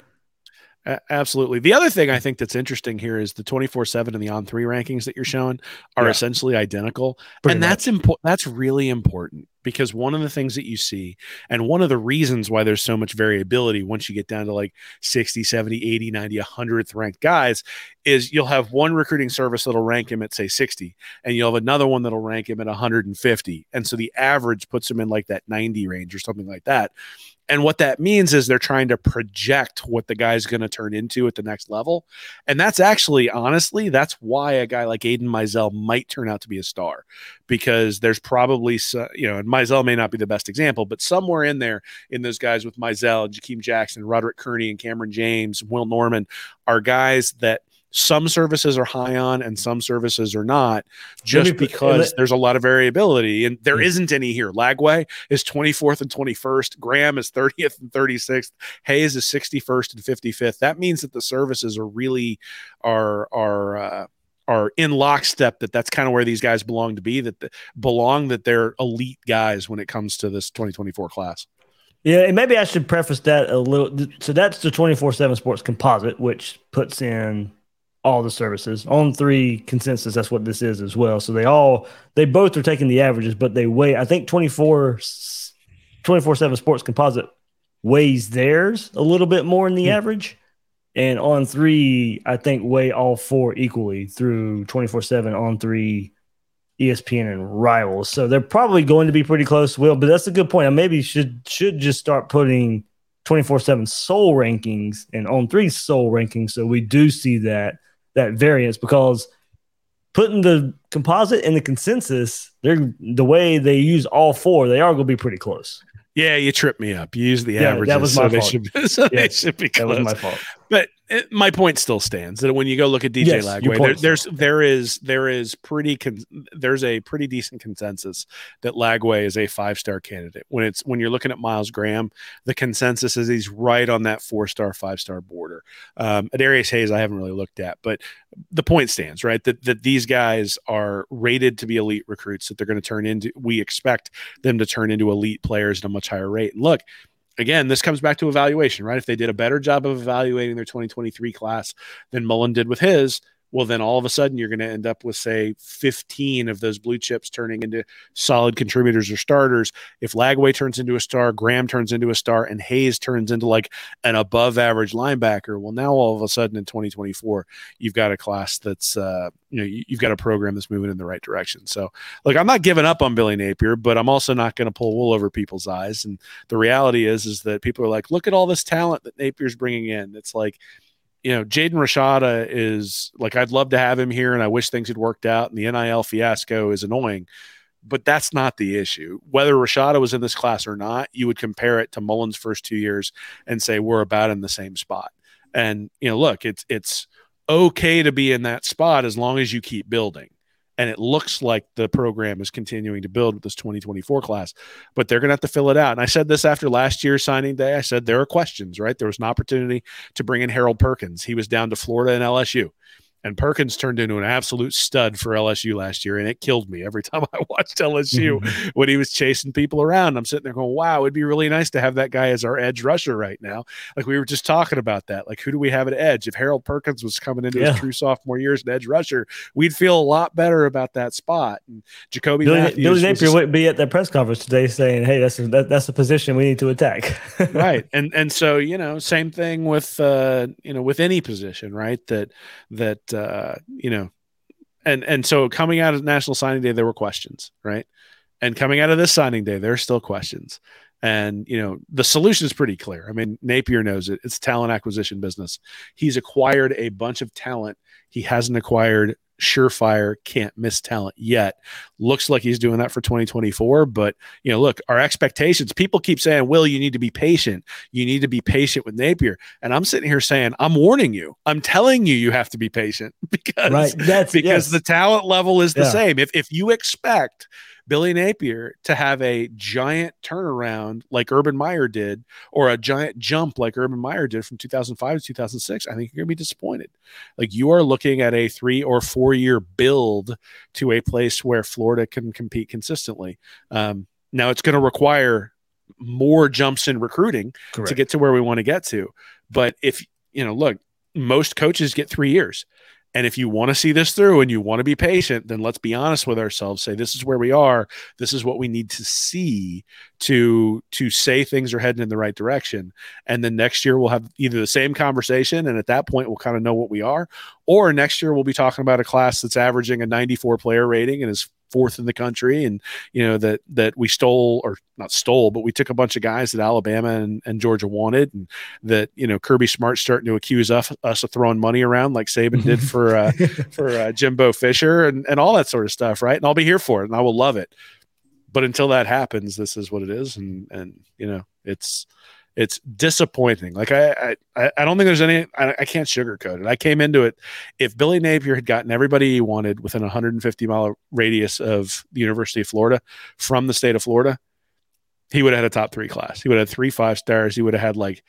Absolutely. The other thing I think that's interesting here is the twenty-four seven and the On Three rankings that you're showing are yeah. essentially identical. Pretty and much. that's important. That's really important because one of the things that you see and one of the reasons why there's so much variability once you get down to like sixty, seventy, eighty, ninety, one hundredth ranked guys is you'll have one recruiting service that'll rank him at say sixty and you'll have another one that'll rank him at one hundred fifty. And so the average puts him in like that ninety range or something like that. And what that means is they're trying to project what the guy's going to turn into at the next level. And that's actually, honestly, that's why a guy like Aidan Mizell might turn out to be a star, because there's probably, you know, and Mizell may not be the best example, but somewhere in there in those guys with Mizell, Ja'Keem Jackson, Roderick Kearney, and Cameron James, Will Norman are guys that some services are high on and some services are not, just Maybe, because there's a lot of variability and there isn't any here. Lagway is twenty-fourth and twenty-first. Graham is thirtieth and thirty-sixth. Hayes is sixty-first and fifty-fifth. That means that the services are really are, are, uh, are in lockstep, that that's kind of where these guys belong to be, that the, belong, that they're elite guys when it comes to this twenty twenty-four class. Yeah, and maybe I should preface that a little. So that's the twenty-four seven Sports composite, which puts in all the services. On Three consensus, that's what this is as well. So they all, they both are taking the averages, but they weigh, I think twenty-four seven Sports composite weighs theirs a little bit more in the mm-hmm. average. And On Three, I think, weigh all four equally through twenty-four seven, On Three, E S P N, and Rivals. So they're probably going to be pretty close, Will, but that's a good point. I maybe should should just start putting twenty-four seven soul rankings and On Three soul rankings so we do see that that variance, because putting the composite and the consensus, they're the way they use all four, they are going to be pretty close. Yeah, you tripped me up. You used the yeah, averages. That was my so fault. They should be, so yeah, they should be close. That was my fault. But it, my point still stands that when you go look at D J yes, Lagway, there, there's there is there is pretty con- there's a pretty decent consensus that Lagway is a five star candidate. When it's when you're looking at Miles Graham, the consensus is he's right on that four star five star border. Um, Adarius Hayes, I haven't really looked at, but the point stands, right? That that these guys are rated to be elite recruits, that they're going to turn into, we expect them to turn into elite players at a much higher rate. And look, again, this comes back to evaluation, right? If they did a better job of evaluating their twenty twenty-three class than Mullen did with his, well, then all of a sudden you're going to end up with, say, fifteen of those blue chips turning into solid contributors or starters. If Lagway turns into a star, Graham turns into a star, and Hayes turns into like an above average linebacker, well, now all of a sudden in twenty twenty-four, you've got a class that's, uh, you know, you've got a program that's moving in the right direction. So, look, I'm not giving up on Billy Napier, but I'm also not going to pull wool over people's eyes. And the reality is, is that people are like, look at all this talent that Napier's bringing in. It's like, you know, Jaden Rashada is like, I'd love to have him here and I wish things had worked out. And the N I L fiasco is annoying, but that's not the issue. Whether Rashada was in this class or not, you would compare it to Mullen's first two years and say, we're about in the same spot. And, you know, look, it's, it's okay to be in that spot as long as you keep building. And it looks like the program is continuing to build with this twenty twenty-four class, but they're going to have to fill it out. And I said this after last year's signing day. I said there are questions, right? There was an opportunity to bring in Harold Perkins. He was down to Florida and L S U. And Perkins turned into an absolute stud for L S U last year, and it killed me every time I watched L S U when he was chasing people around. I'm sitting there going, wow, it'd be really nice to have that guy as our edge rusher right now. Like we were just talking about that. Like, who do we have at edge? If Harold Perkins was coming into yeah. his true sophomore year as an edge rusher, we'd feel a lot better about that spot. And Jacoby Billy, Matthews Billy Napier would be at that press conference today saying, hey, that's a, that, that's the position we need to attack. Right. And and so, you know, same thing with, uh, you know, with any position, right? That, that, Uh, you know, and and so coming out of National Signing Day, there were questions, right? And coming out of this signing day, there are still questions. And, you know, the solution is pretty clear. I mean, Napier knows it. It's talent acquisition business. He's acquired a bunch of talent. He hasn't acquired surefire, can't miss talent yet. Looks like he's doing that for twenty twenty-four. But, you know, look, our expectations, people keep saying, Will, you need to be patient. You need to be patient with Napier. And I'm sitting here saying, I'm warning you. I'm telling you, you have to be patient because, right. That's, because yes. the talent level is the yeah. same. If if you expect Billy Napier to have a giant turnaround like Urban Meyer did, or a giant jump like Urban Meyer did from two thousand five to two thousand six, I think you're going to be disappointed. Like, you are looking at a three or four year build to a place where Florida can compete consistently. Um, now it's going to require more jumps in recruiting Correct. to get to where we want to get to. But if, you know, look, most coaches get three years. And if you want to see this through and you want to be patient, then let's be honest with ourselves. Say, this is where we are. This is what we need to see to, to say things are heading in the right direction. And then next year we'll have either the same conversation, and at that point we'll kind of know what we are, or next year we'll be talking about a class that's averaging a ninety-four player rating and is fourth in the country, and you know that that we stole or not stole but we took a bunch of guys that Alabama and, and Georgia wanted, and that, you know, Kirby Smart's starting to accuse us, us of throwing money around like Saban did for uh, for uh, Jimbo Fisher and, and all that sort of stuff, right? And I'll be here for it and I will love it, but until that happens, this is what it is. And and you know, it's it's disappointing. Like, I, I, I don't think there's any, I, I can't sugarcoat it. I came into it. If Billy Napier had gotten everybody he wanted within a one hundred fifty mile radius of the University of Florida, from the state of Florida, he would have had a top three class. He would have had three five stars. He would have had like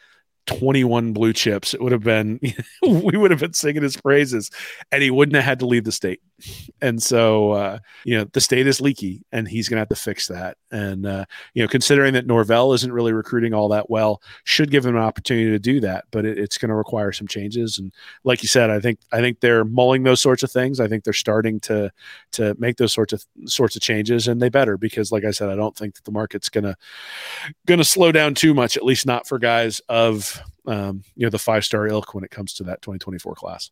twenty-one blue chips. It would have been, we would have been singing his praises, and he wouldn't have had to leave the state. And so, uh, you know, the state is leaky and he's going to have to fix that. And, uh, you know, considering that Norvell isn't really recruiting all that well, should give him an opportunity to do that, but it, it's going to require some changes. And like you said, I think, I think they're mulling those sorts of things. I think they're starting to, to make those sorts of sorts of changes, and they better, because like I said, I don't think that the market's going to, going to slow down too much, at least not for guys of, um, you know, the five-star ilk when it comes to that twenty twenty-four class.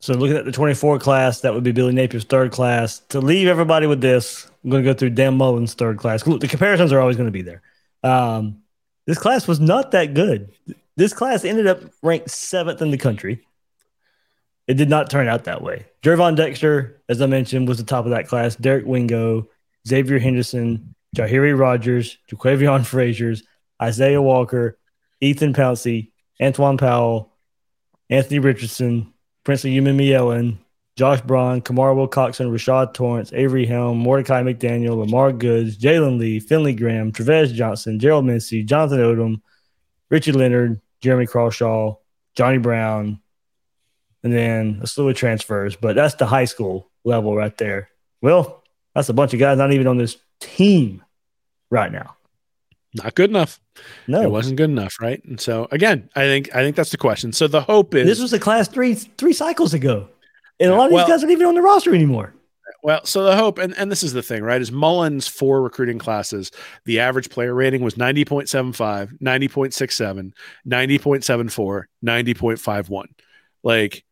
So looking at the twenty-four class, that would be Billy Napier's third class. To leave everybody with this, I'm going to go through Dan Mullen's third class. Look, the comparisons are always going to be there. Um, this class was not that good. This class ended up ranked seventh in the country. It did not turn out that way. Jervon Dexter, as I mentioned, was the top of that class. Derek Wingo, Xavier Henderson, Jahiri Rogers, Jaquavion Frazier's, Isaiah Walker, Ethan Pouncey, Antoine Powell, Anthony Richardson, Princely Umimielen, Josh Braun, Kamar Wilcoxon, Rashad Torrance, Avery Helm, Mordecai McDaniel, Lamar Goods, Jalen Lee, Finley Graham, Trevez Johnson, Gerald Mincy, Jonathan Odom, Richie Leonard, Jeremy Crawshaw, Johnny Brown, and then a slew of transfers. But that's the high school level right there. Well, that's a bunch of guys not even on this team right now. Not good enough. No, it wasn't good enough, right? And so again, I think I think that's the question. So the hope is, this was a class three three cycles ago, and a lot of well, these guys aren't even on the roster anymore. Well, so the hope, and, and this is the thing, right, is Mullen's four recruiting classes, the average player rating was ninety point seven five, ninety point six seven, ninety point seven four, ninety point five one. Like,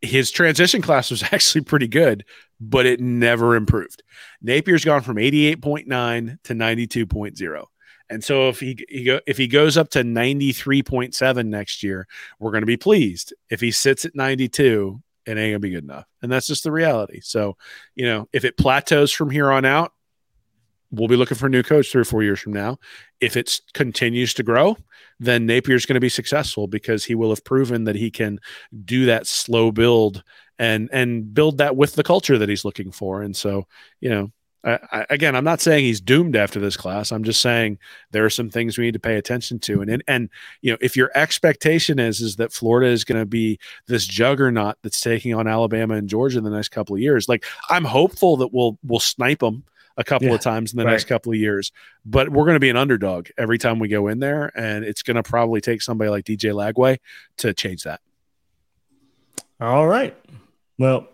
his transition class was actually pretty good, but it never improved. Napier's gone from eighty-eight point nine to ninety-two point oh. And so if he, he go, if he goes up to ninety-three point seven next year, we're going to be pleased. If he sits at ninety-two, it ain't going to be good enough. And that's just the reality. So, you know, if it plateaus from here on out, we'll be looking for a new coach three or four years from now. If it continues to grow, then Napier's going to be successful, because he will have proven that he can do that slow build and and build that with the culture that he's looking for. And so, you know, I, I, again, I'm not saying he's doomed after this class. I'm just saying there are some things we need to pay attention to. And, and, and you know, if your expectation is, is that Florida is going to be this juggernaut that's taking on Alabama and Georgia in the next couple of years, like, I'm hopeful that we'll, we'll snipe them a couple yeah, of times in the right. next couple of years, but we're going to be an underdog every time we go in there. And it's going to probably take somebody like D J Lagway to change that. All right. Well,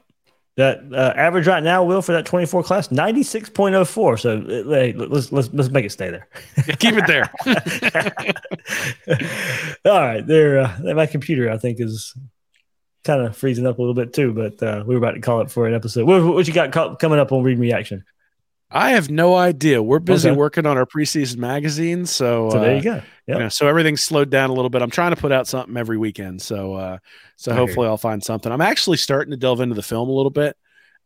that uh, average right now, Will, for that twenty-four class, ninety-six point oh four. So hey, let's let's let's make it stay there. Keep it there. All right, there. Uh, my computer, I think, is kind of freezing up a little bit too. But uh, we were about to call it for an episode. What, what you got co- coming up on Read Reaction? I have no idea. We're busy okay. working on our preseason magazine, so so there you go. Yep. You know, so everything's slowed down a little bit. I'm trying to put out something every weekend, so uh, so okay. hopefully I'll find something. I'm actually starting to delve into the film a little bit,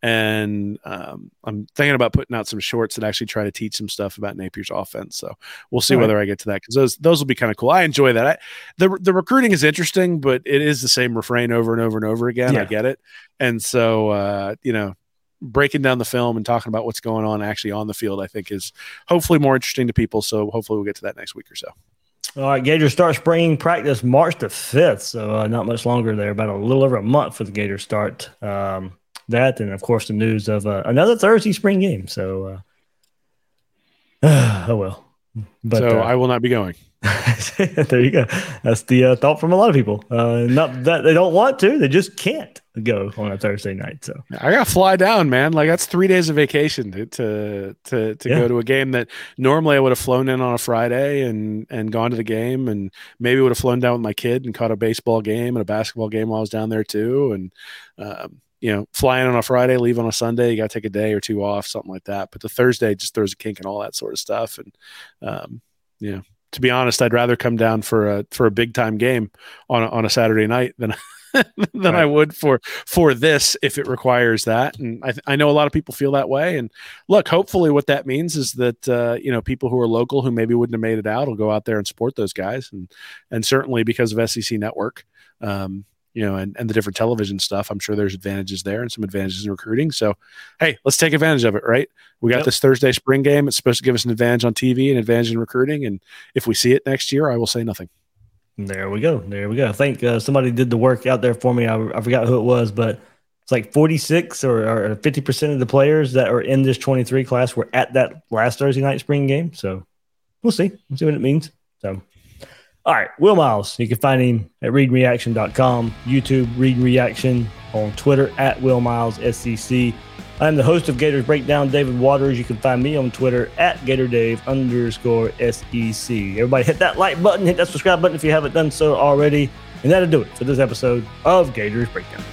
and um, I'm thinking about putting out some shorts that actually try to teach some stuff about Napier's offense. So we'll see All whether right. I get to that, because those those will be kind of cool. I enjoy that. I, the The recruiting is interesting, but it is the same refrain over and over and over again. Yeah. I get it, and so uh, you know. breaking down the film and talking about what's going on actually on the field, I think is hopefully more interesting to people. So hopefully we'll get to that next week or so. All right, Gators start spring practice March the fifth, so uh, not much longer there, about a little over a month for the Gators start um, that. And, of course, the news of uh, another Thursday spring game. So, uh, oh, well. But, so uh, I will not be going. There you go. That's the uh, thought from a lot of people. Uh, not that they don't want to. They just can't go on a Thursday night. So I got to fly down, man. Like, that's three days of vacation to to to, to yeah. go to a game that normally I would have flown in on a Friday and, and gone to the game, and maybe would have flown down with my kid and caught a baseball game and a basketball game while I was down there too. And, um, you know, flying on a Friday, leave on a Sunday, you got to take a day or two off, something like that. But the Thursday just throws a kink and all that sort of stuff. And, um, you know, to be honest, I'd rather come down for a for a big time game on a, on a Saturday night than than right. I would for for this if it requires that. And I th- I know a lot of people feel that way. And look, hopefully, what that means is that uh, you know, people who are local who maybe wouldn't have made it out will go out there and support those guys. And and certainly because of S E C Network, um, you know, and and the different television stuff, I'm sure there's advantages there and some advantages in recruiting. So hey, let's take advantage of it, right? We got yep. this Thursday spring game. It's supposed to give us an advantage on T V, an advantage in recruiting. And if we see it next year, I will say nothing. There we go. There we go. I think uh, somebody did the work out there for me. I, I forgot who it was, but it's like forty-six or, or fifty percent of the players that are in this twenty-three class were at that last Thursday night spring game. So we'll see. We'll see what it means. So, all right, Will Miles. You can find him at read and reaction dot com, YouTube, Read and Reaction, on Twitter at Will Miles S E C. I'm the host of Gators Breakdown, David Waters. You can find me on Twitter at GatorDave underscore SEC. Everybody hit that like button, hit that subscribe button if you haven't done so already. And that'll do it for this episode of Gators Breakdown.